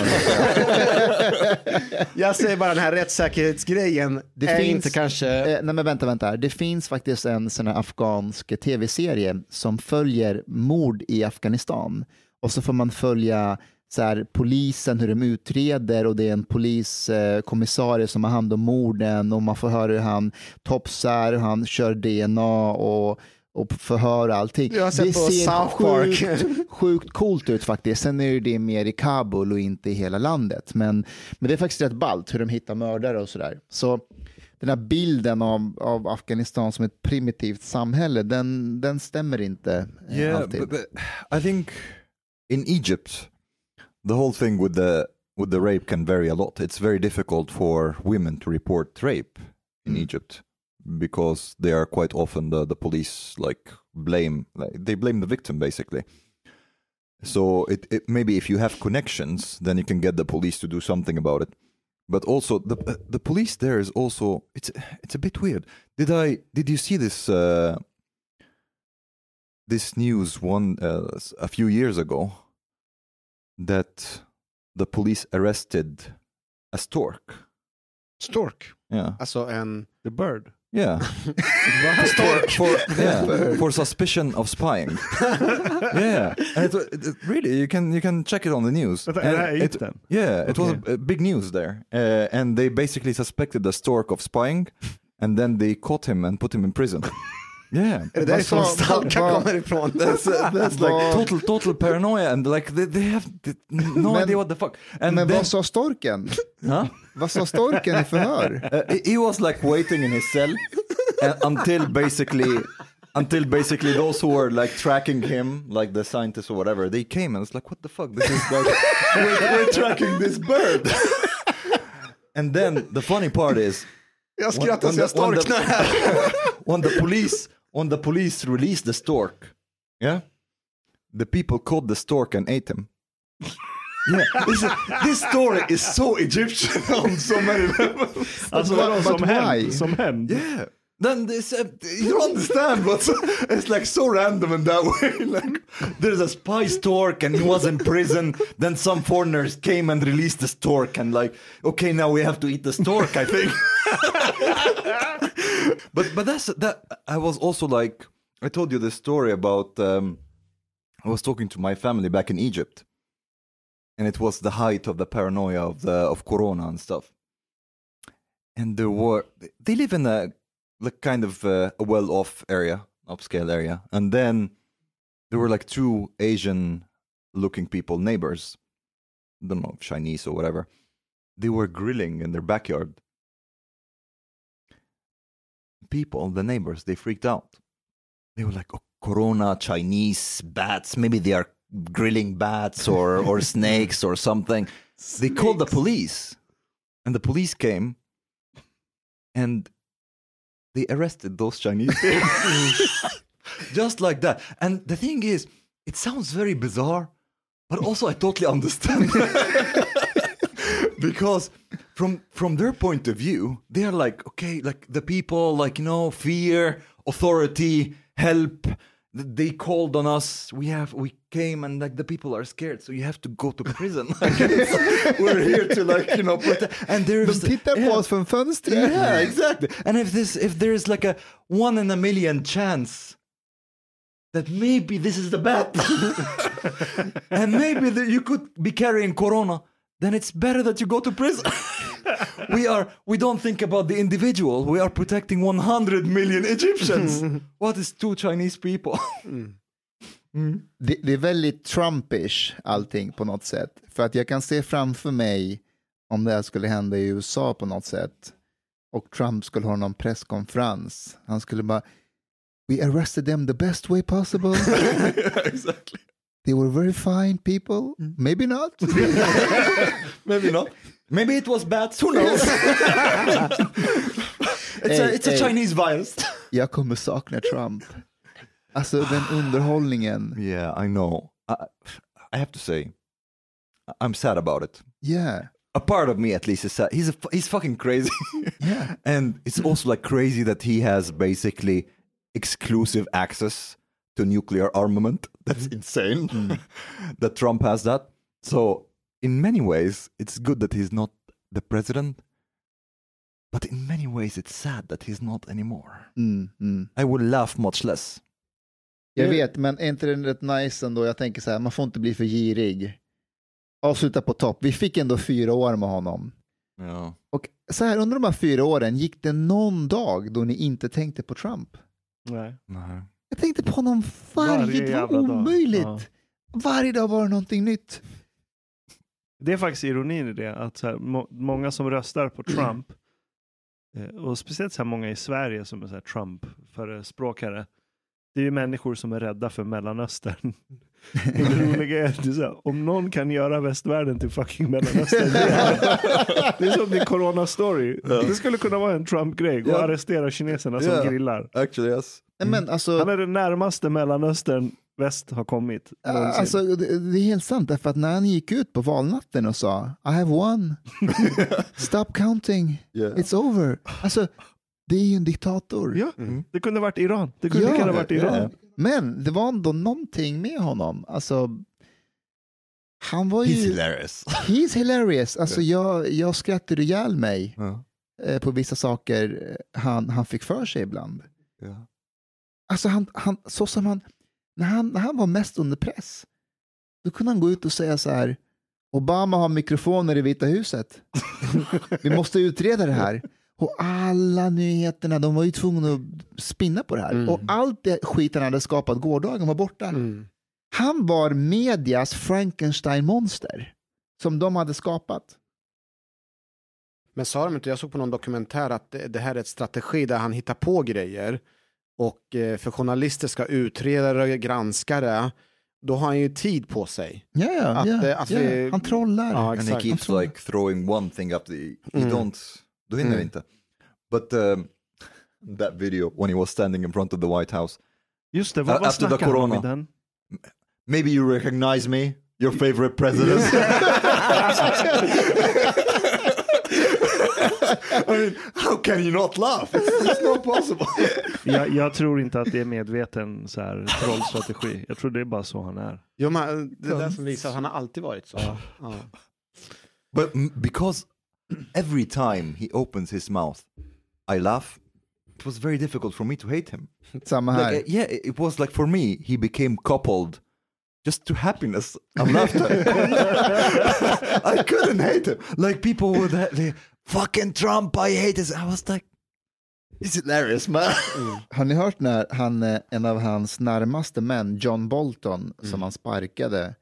Jag säger bara, den här rättssäkerhetsgrejen. Det är finns inte kanske... Nej men vänta. Det finns faktiskt en sån här afghansk tv-serie som följer mord i Afghanistan. Och så får man följa... så här, polisen, hur de utreder, och det är en poliskommissarie som har hand om morden, och man får höra hur han topsar, han kör DNA och förhör allting. Det ser sjukt coolt ut faktiskt. Sen är det mer i Kabul och inte i hela landet, men det är faktiskt rätt ballt hur de hittar mördare och sådär. Så den här bilden av Afghanistan som ett primitivt samhälle, den stämmer inte alltid. But I think in Egypt the whole thing with the rape can vary a lot. It's very difficult for women to report rape in Egypt because they are quite often the police blame the victim basically. So it maybe if you have connections, then you can get the police to do something about it. But also the police there is also it's a bit weird. Did you see this this news one a few years ago? That the police arrested a stork. Yeah. Also the bird. Yeah. For suspicion of spying. Yeah. And it really, you can check it on the news. It was a big news there. And they basically suspected the stork of spying, and then they caught him and put him in prison. Yeah, det är så stalkar kommer ifrån. That's like total paranoia and like they have no idea what the fuck. And men vad sa storken? Huh? Vad sa storken i förhör? He was like waiting in his cell until basically those who were like tracking him, like the scientists or whatever, they came and it's like, what the fuck? This is like we're tracking this bird. And then the funny part is jag skrattar så jag storknar här. When the police released the stork, yeah, the people caught the stork and ate him. Yeah, this story is so Egyptian on so many levels. Alltså som hämnd. Yeah, then this you don't understand, but it's like so random in that way. Like there's a spy stork and he was in prison. Then some foreigners came and released the stork and like, okay, now we have to eat the stork, I think. But that I was also like, I told you this story about I was talking to my family back in Egypt And it was the height of the paranoia of Corona and stuff. And there were, they live in a like kind of a well-off area, upscale area. And then there were like two Asian-looking people, neighbors, I don't know, Chinese or whatever. They were grilling in their backyard. People, the neighbors, they freaked out. They were like, oh, Corona, Chinese, bats, maybe they are grilling bats or snakes or something. Snakes. They called the police, and the police came, and they arrested those Chinese just like that. And the thing is, it sounds very bizarre, but also I totally understand because from their point of view, they are like, okay, like the people, like, you know, fear, authority, help. They called on us. We came, and like the people are scared, so you have to go to prison. We're here to, like, you know, protect. And there's the tittar på oss från fönstret. Yeah, exactly. And if there is like a 1 in a million chance that maybe this is the bat, and maybe you could be carrying Corona, then it's better that you go to prison. We don't think about the individual. We are protecting 100 million Egyptians. What is 2 Chinese people? Det är väldigt Trumpish allting på något sätt. För att jag kan se framför mig om det här skulle hända i USA på något sätt. Och Trump skulle ha någon presskonferens. Han skulle bara, we arrested them the best way possible. Exactly. They were very fine people. Maybe not. Maybe not. Maybe it was bats. Who knows? It's a Chinese virus. Jag kommer sakna Trump. Alltså den underhållningen. Yeah, I know. I have to say, I'm sad about it. Yeah. A part of me at least is sad. He's fucking crazy. Yeah. And it's also like crazy that he has basically exclusive access to nuclear armament. That's insane. That Trump has that. So in many ways, it's good that he's not the president, but in many ways, it's sad that he's not anymore. I would laugh much less. Jag vet, men är inte det rätt nice ändå? Jag tänker så här, man får inte bli för girig. Avsluta på topp. Vi fick ändå 4 år med honom. Ja. Och så här, under de här 4 åren, gick det någon dag då ni inte tänkte på Trump? Nej. Jag tänkte på honom varje dag. Det var omöjligt. Ja. Varje dag var det någonting nytt. Det är faktiskt ironin i det, att så här, många som röstar på Trump, och speciellt så här många i Sverige som är så här Trump-förespråkare, det är ju människor som är rädda för Mellanöstern. Det roliga är att det är så här, om någon kan göra västvärlden till fucking Mellanöstern, det är som det Corona-story. Yeah. Det skulle kunna vara en Trump-grej, och arrestera kineserna som grillar. Actually, yes. Men alltså, han är det närmaste Mellanöstern väst har kommit. Alltså, det är helt sant, därför att när han gick ut på valnatten och sa I have won, stop counting, it's over. Alltså, det är ju en diktator. Ja, det kunde varit Iran. Det kunde ha varit Iran. Ja. Men det var ändå någonting med honom. Alltså, han var ju... He's hilarious. Alltså, jag skrattade ihjäl mig på vissa saker han fick för sig ibland. Ja. Alltså, han, så som han... När han var mest under press, då kunde han gå ut och säga så här: Obama har mikrofoner i Vita huset. Vi måste utreda det här. Och alla nyheterna, de var ju tvungna att spinna på det här. Och allt det skit han hade skapat gårdagen var borta. Han var medias Frankenstein-monster som de hade skapat. Men sa de inte, jag såg på någon dokumentär att det här är ett strategi där han hittar på grejer. Och för journalister ska utreda och granska det, då har han ju tid på sig. Yeah. Han trollar. Ah, and he keeps like throwing one thing up. He don't do it inte. But that video when he was standing in front of the White House. Just det, vad after the Corona. Maybe you recognize me, your favorite president. I mean, how can you not laugh? It's not possible. Jag tror inte att det är medveten så här trollstrategi. Jag tror det är bara så han är. Jo, men det är där som visar att han har alltid varit så. Ja. But because every time he opens his mouth, I laugh. It was very difficult for me to hate him. Samma här. Like, yeah, it was like for me, he became coupled just to happiness and laughter. I couldn't hate him. Like people would they, fucking Trump, I hate this. I was like, it's hilarious, man. Mm. Har ni hört när en av hans närmaste män, John Bolton, som han sparkade,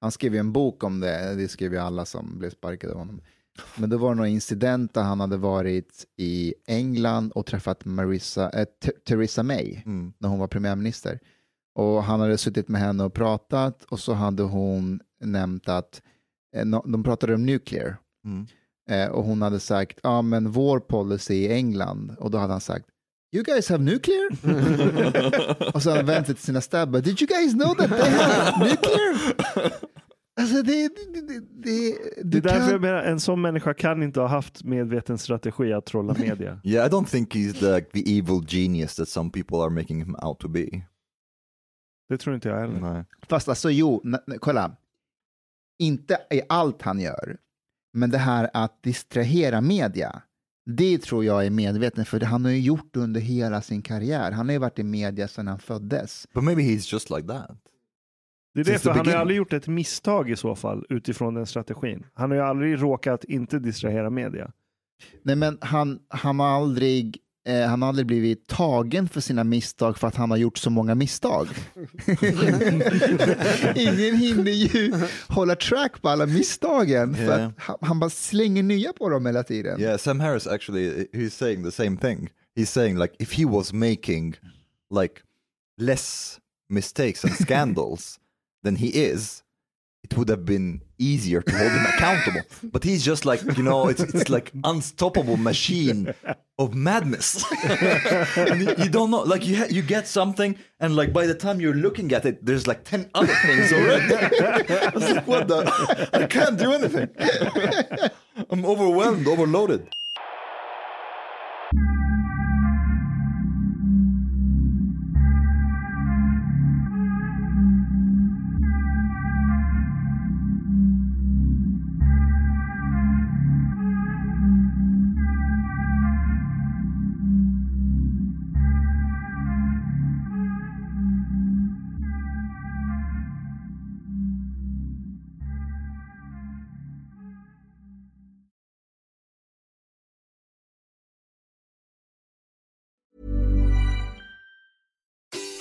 han skrev ju en bok om det. Det skrev ju alla som blev sparkade av honom. Men det var några incidenter. Han hade varit i England och träffat Theresa May när hon var premiärminister. Och han hade suttit med henne och pratat. Och så hade hon nämnt att de pratade om nuclear. Mm. Och hon hade sagt, ja men vår policy i England. Och då hade han sagt, you guys have nuclear? Och så hade han vänt till sina stabbar, did you guys know that they have nuclear? Alltså det är därför jag menar, en sån människa kan inte ha haft medveten strategi att trolla media. Yeah, I don't think he's the evil genius that some people are making him out to be. Det tror inte jag heller. Nej. Fast alltså jo, kolla. Inte i allt han gör. Men det här att distrahera media, det tror jag är medveten för. Det han har ju gjort under hela sin karriär. Han har ju varit i media sedan han föddes. But maybe he's just like that. Det är det, för han har ju aldrig gjort ett misstag i så fall utifrån den strategin. Han har ju aldrig råkat inte distrahera media. Nej, men han har aldrig blivit tagen för sina misstag för att han har gjort så många misstag. Ingen hinner ju hålla track på alla misstagen för att han bara slänger nya på dem hela tiden. Yeah, Sam Harris actually, he's saying the same thing. He's saying like if he was making like less mistakes and scandals than he is, it would have been easier to hold him accountable. But he's just like, you know, it's like unstoppable machine of madness. And you don't know, like you get something and like by the time you're looking at it, there's like 10 other things already. I was like, what the? I can't do anything. I'm overwhelmed, overloaded.